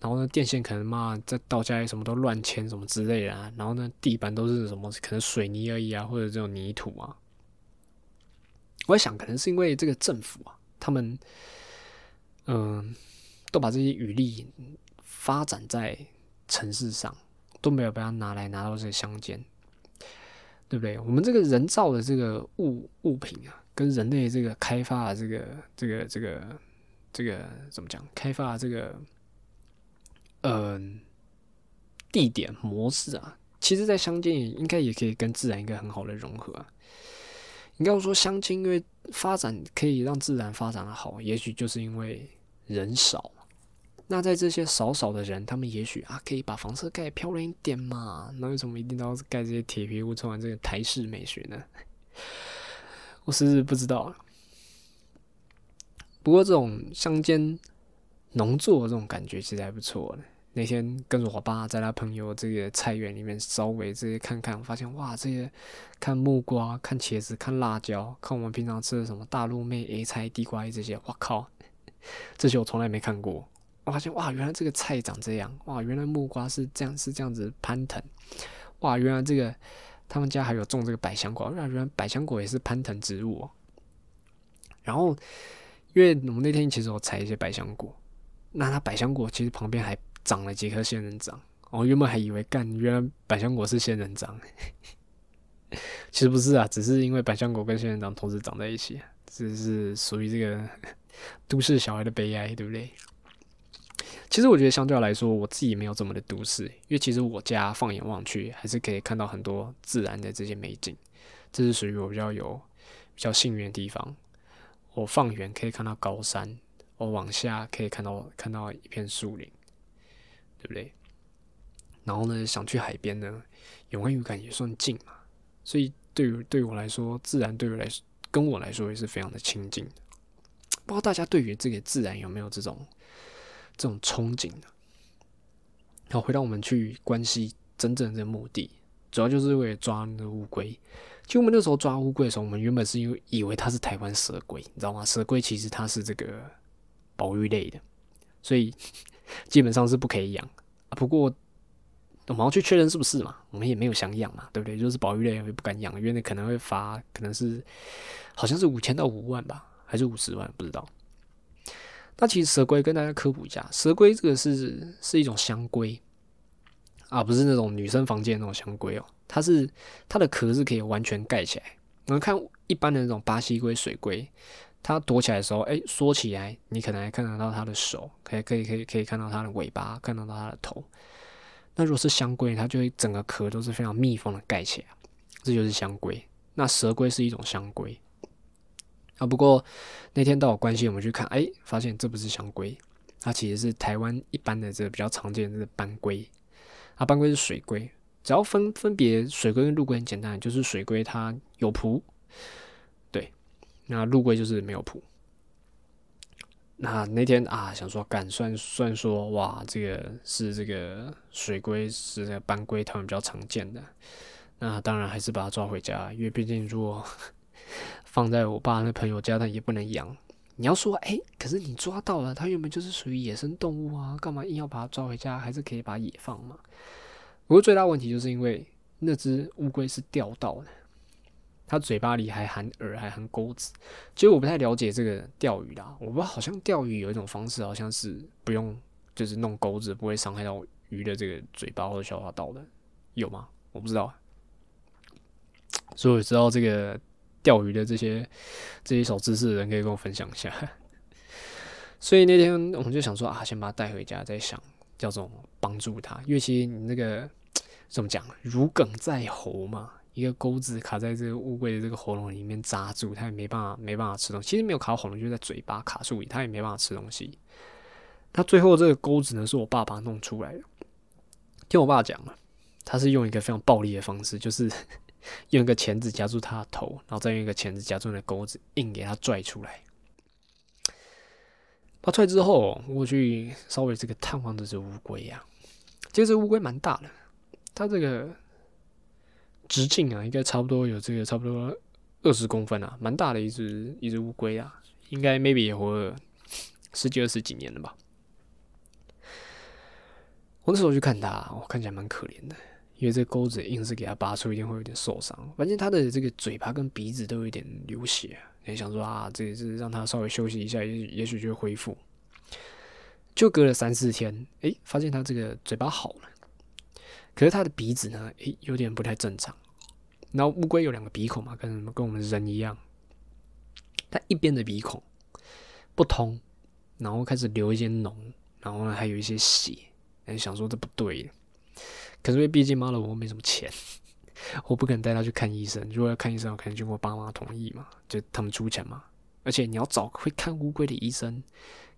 然后呢电线可能妈在到家里什么都乱牵什么之类的啊，然后呢地板都是什么可能水泥而已啊，或者这种泥土啊。我在想可能是因为这个政府啊，他们都把这些余力发展在城市上，都没有被它拿到这个乡间，对不对？我们这个人造的这个物品啊，跟人类这个开发的这个怎么讲？开发的这个地点模式啊，其实在乡间应该也可以跟自然应该很好的融合啊。应该说乡间因为发展可以让自然发展的好，也许就是因为人少。那在这些少少的人，他们也许啊可以把房子盖漂亮一点嘛，那为什么一定要盖这些铁皮屋，充满这个台式美学呢？我是不知道啊。不过这种乡间农作的这种感觉其实还不错的。那天跟着我爸在他朋友这个菜园里面稍微这些看看，发现哇，这些看木瓜、看茄子、看辣椒、看我们平常吃的什么大陆妹、A 菜、地瓜叶这些，哇靠，这些我从来没看过。我发现哇，原来这个菜长这样，哇，原来木瓜是这样子攀藤，哇，原来这个他们家还有种这个百香果，原来百香果也是攀藤植物哦。然后因为我们那天其实有采一些百香果，那它百香果其实旁边还长了几颗仙人掌，我原本还以为原来百香果是仙人掌，其实不是啊，只是因为百香果跟仙人掌同时长在一起，这是属于这个都市小孩的悲哀，对不对？其实我觉得相对来说，我自己没有这么的都市，因为其实我家放眼望去，还是可以看到很多自然的这些美景，这是属于我比较幸运的地方。我放远可以看到高山，我往下可以看到一片树林。对不对？然后呢，想去海边呢，泳岸渔港也算近嘛，所以对我来说，自然跟我来说也是非常的亲近的。不知道大家对于这个自然有没有这种憧憬呢？然后回到我们去关西真正的目的，主要就是为了抓那个乌龟。其实我们那时候抓乌龟的时候，我们原本是以为它是台湾蛇龟，你知道吗？蛇龟其实它是这个保育类的，所以基本上是不可以养啊，不过我们要去确认是不是嘛，我们也没有想养嘛，对不对？就是保育类也不敢养，因为可能会罚，可能是好像是5000到5万吧，还是50万，不知道。那其实蛇龟跟大家科普一下，蛇龟这个是一种香龟啊，不是那种女生房间的那种香龟哦，它的壳是可以完全盖起来。我们看一般的那种巴西龟、水龟，它躲起来的时候，缩起来，你可能还看得到它的手，可以看到它的尾巴，看得到它的头。那如果是香龟，它就会整个壳都是非常密封的盖起来，这就是香龟。那蛇龟是一种香龟啊，不过那天到我关系我们去看，发现这不是香龟，它其实是台湾一般的这比较常见的这斑龟。啊，斑龟是水龟，只要分别水龟跟陆龟很简单，就是水龟它有蹼。那陆龟就是没有蹼。那天啊，想说算说哇，这个是这个水龟是这个斑龟，它们比较常见的。那当然还是把它抓回家，因为毕竟如果放在我爸那朋友家，他也不能养。你要说可是你抓到了，它原本就是属于野生动物啊，干嘛硬要把它抓回家？还是可以把它野放嘛。不过最大问题就是因为那只乌龟是钓到的。它嘴巴里还含饵，还含钩子。其实我不太了解这个钓鱼啦，我不知道，好像钓鱼有一种方式，好像是不用，就是弄钩子，不会伤害到鱼的这个嘴巴或者消化道的，有吗？我不知道。所以我知道这个钓鱼的这些小知识的人可以跟我分享一下。所以那天我们就想说啊，先把它带回家，再想要怎么帮助它，因为其实你那个怎么讲，如鲠在喉嘛。一个钩子卡在这个乌龟的这个喉咙里面扎住，它也没办法吃东西。其实没有卡喉咙，就在嘴巴卡住，它也没办法吃东西。它最后这个钩子呢，是我爸爸弄出来的。听我爸讲了，他是用一个非常暴力的方式，就是用一个钳子夹住它的头，然后再用一个钳子夹住那个钩子，硬给它拽出来。把出来之后，我去稍微这个探望这只乌龟呀。这只乌龟蛮大的，它这个直径啊，应该差不多有这个差不多20公分啊，蛮大的一只乌龟啊，应该 maybe 也活了10几20几年了吧。我那时候去看它，我看起来蛮可怜的，因为这钩子硬是给它拔出，一定会有点受伤。反正它的这个嘴巴跟鼻子都有点流血，你想说啊，这也是让它稍微休息一下，也许就会恢复。就隔了3-4天，发现它这个嘴巴好了。可是它的鼻子呢，有点不太正常。然后乌龟有2个鼻孔嘛，跟我们人一样，它一边的鼻孔不通，然后开始流一些脓，然后呢还有一些血，想说这不对的。可是因为毕竟妈的我没什么钱，我不可能带他去看医生，如果要看医生我可能就跟我爸妈同意嘛，就他们出钱嘛，而且你要找会看乌龟的医生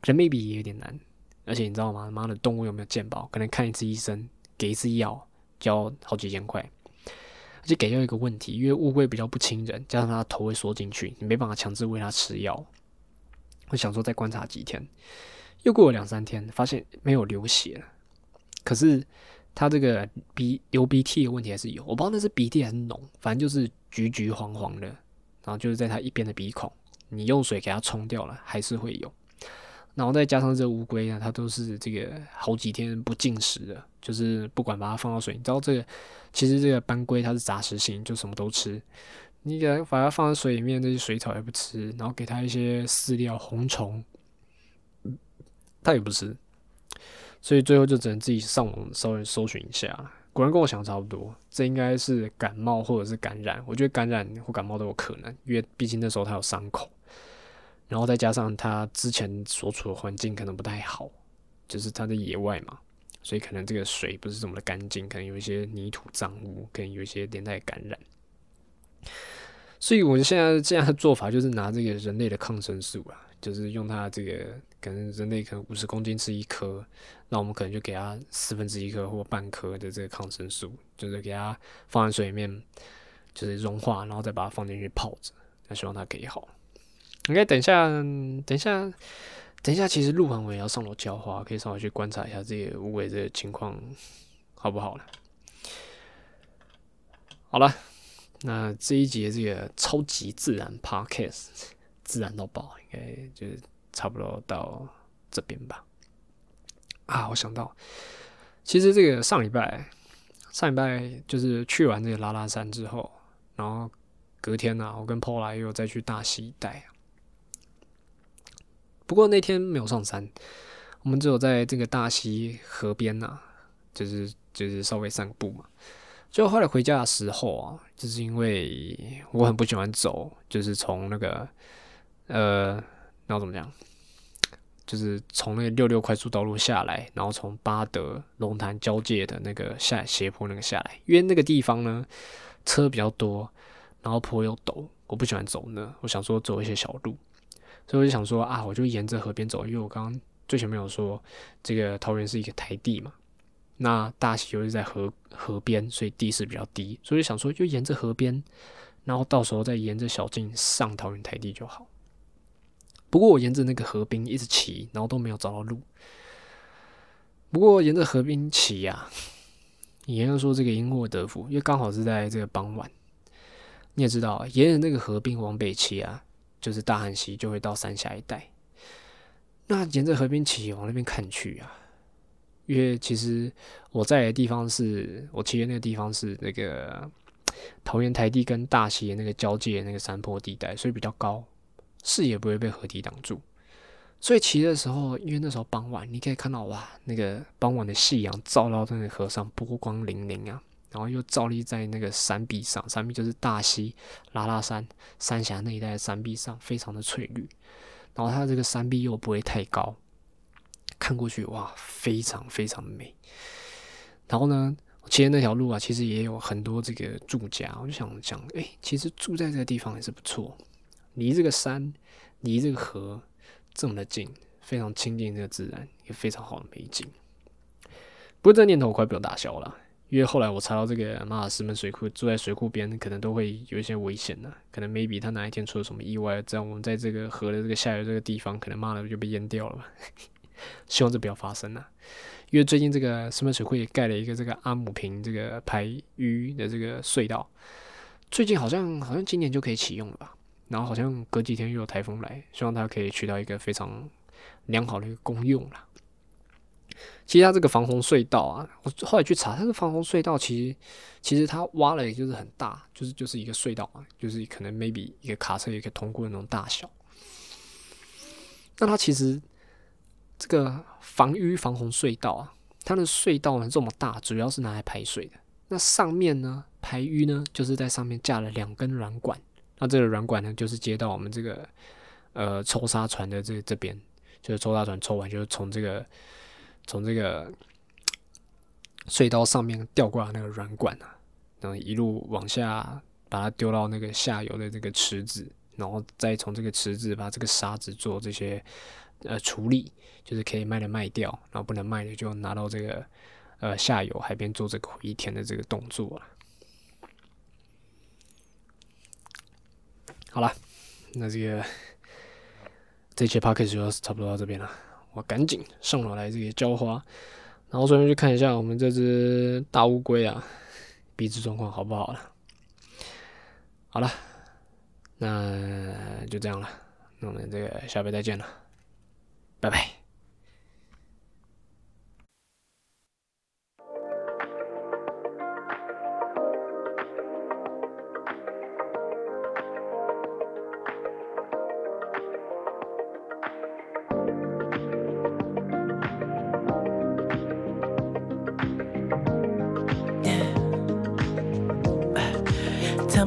可能 maybe 也有点难，而且你知道吗，妈的动物有没有健保，可能看一次医生给一次药交好几千块，而且给药有一个问题，因为乌龟比较不亲人，加上它头会缩进去，你没办法强制喂它吃药。我想说再观察几天，又过了2-3天，发现没有流血了，可是它这个流鼻涕的问题还是有，我不知道那是鼻涕还是脓，反正就是橘橘黄黄的，然后就是在它一边的鼻孔，你用水给它冲掉了还是会有。然后再加上这乌龟呢，它都是这个好几天不进食的，就是不管把它放到水，你知道这个其实这个斑龟它是杂食性，就什么都吃，你给它把它放在水里面，这些水草也不吃，然后给它一些饲料红虫，它也不吃，所以最后就只能自己上网稍微搜寻一下，果然跟我想差不多，这应该是感冒或者是感染，我觉得感染或感冒都有可能，因为毕竟那时候它有伤口。然后再加上他之前所处的环境可能不太好，就是他在野外嘛，所以可能这个水不是这么的干净，可能有一些泥土脏污，可能有一些连带感染。所以我现在的做法就是拿这个人类的抗生素啊，就是用它这个可能人类可能50公斤吃一颗，那我们可能就给它1/4颗或半颗的这个抗生素，就是给它放在水里面，就是融化，然后再把它放进去泡着，那希望它可以好。应该等一下，其实录完我也要上楼浇花，可以上楼去观察一下这个乌龟的情况好不好了。好了，那这一集的这个超级自然 podcast 自然到爆，应该就是差不多到这边吧。啊，我想到，其实这个上礼拜就是去完这个拉拉山之后，然后隔天啊，我跟 Paula 又再去大溪一带。不过那天没有上山，我们只有在这个大溪河边啊，就是稍微散步嘛。就后来回家的时候啊，就是因为我很不喜欢走，就是从那个那我怎么讲，就是从那个66快速道路下来，然后从八德龙潭交界的那个下斜坡那个下来，因为那个地方呢车比较多，然后坡又陡，我不喜欢走呢，我想说走一些小路。所以我就想说啊，我就沿着河边走，因为我刚刚最前面有说这个桃园是一个台地嘛，那大溪又是在河边，所以地势比较低，所以想说就沿着河边，然后到时候再沿着小径上桃园台地就好。不过我沿着那个河边一直骑，然后都没有找到路。不过沿着河边骑啊，也要说这个因祸得福，因为刚好是在这个傍晚。你也知道，沿着那个河边往北骑啊，就是大汉溪就会到三峡一带，那沿着河边骑往那边看去啊，因为其实我在的地方是我骑的那个地方是那个桃园台地跟大溪的那个交界的那个山坡地带，所以比较高，视野不会被河堤挡住。所以骑的时候，因为那时候傍晚，你可以看到哇，那个傍晚的夕阳照到那个河上，波光粼粼啊。然后又照立在那个山壁上，山壁就是大溪、拉拉山、三峡那一带的山壁上，非常的翠绿。然后它这个山壁又不会太高，看过去哇，非常非常美。然后呢，我骑的那条路啊，其实也有很多这个住家，我就想，其实住在这个地方也是不错，离这个山、离这个河这么的近，非常亲近这个自然，也非常好的美景。不过这念头我快被我打消了。因为后来我查到这个马尔石门水库，住在水库边可能都会有一些危险的，可能 maybe 他哪一天出了什么意外，这样我们在这个河的这个下游这个地方，可能马尔就被淹掉了吧。希望这不要发生啦。因为最近这个石门水库也盖了一个这个阿姆坪这个排淤的这个隧道，最近好像今年就可以启用了吧。然后好像隔几天又有台风来，希望它可以取到一个非常良好的一个功用啦。其实它这个防洪隧道啊，我后来去查，它的防洪隧道其实它挖了也就是很大，就是一个隧道嘛，就是可能 maybe 一个卡车也可以通过的那种大小。那它其实这个防淤防洪隧道啊，它的隧道呢这么大，主要是拿来排水的。那上面呢排淤呢，就是在上面架了2根软管，那这个软管呢就是接到我们这个抽沙船的这边，就是抽沙船抽完就是从这个隧道上面吊挂的那个软管啊，然后一路往下把它丢到那个下游的这个池子，然后再从这个池子把这个沙子做这些处理，就是可以卖的卖掉，然后不能卖的就拿到这个下游海边做这个回填的这个动作了。好了，那这期 podcast 就差不多到这边了，我赶紧上楼来这个浇花，然后顺便去看一下我们这只大乌龟啊鼻子状况好不好了。好了，那就这样了，那我们这个下回再见了，拜拜。Tell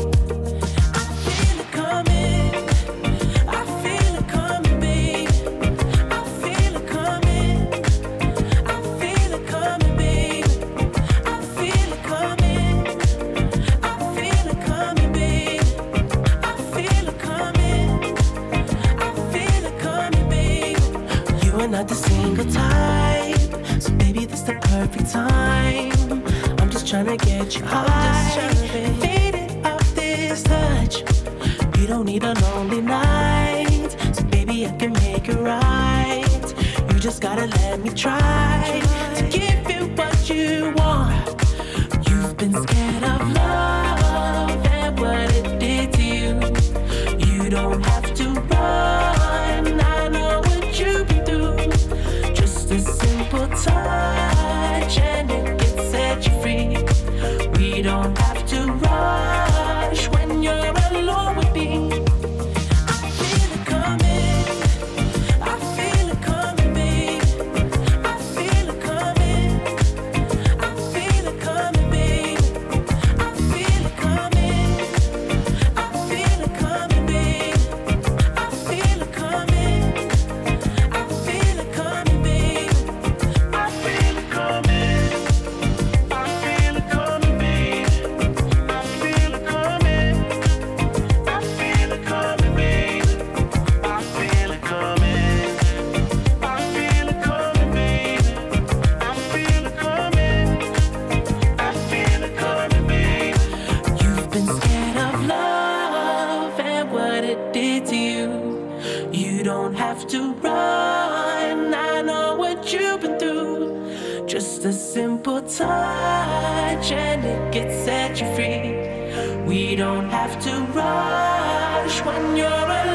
Not the single type, so baby this the perfect time. I'm just trying to get you high, faded off this touch. You don't need a lonely night, so baby I can make it right. You just gotta let me try to give you what you want. You've been scared of love and what it did to you. You don't have to run, I know what you've been through. A simple touch and it can set you free. We don't have to rush when you're alone with me. When you're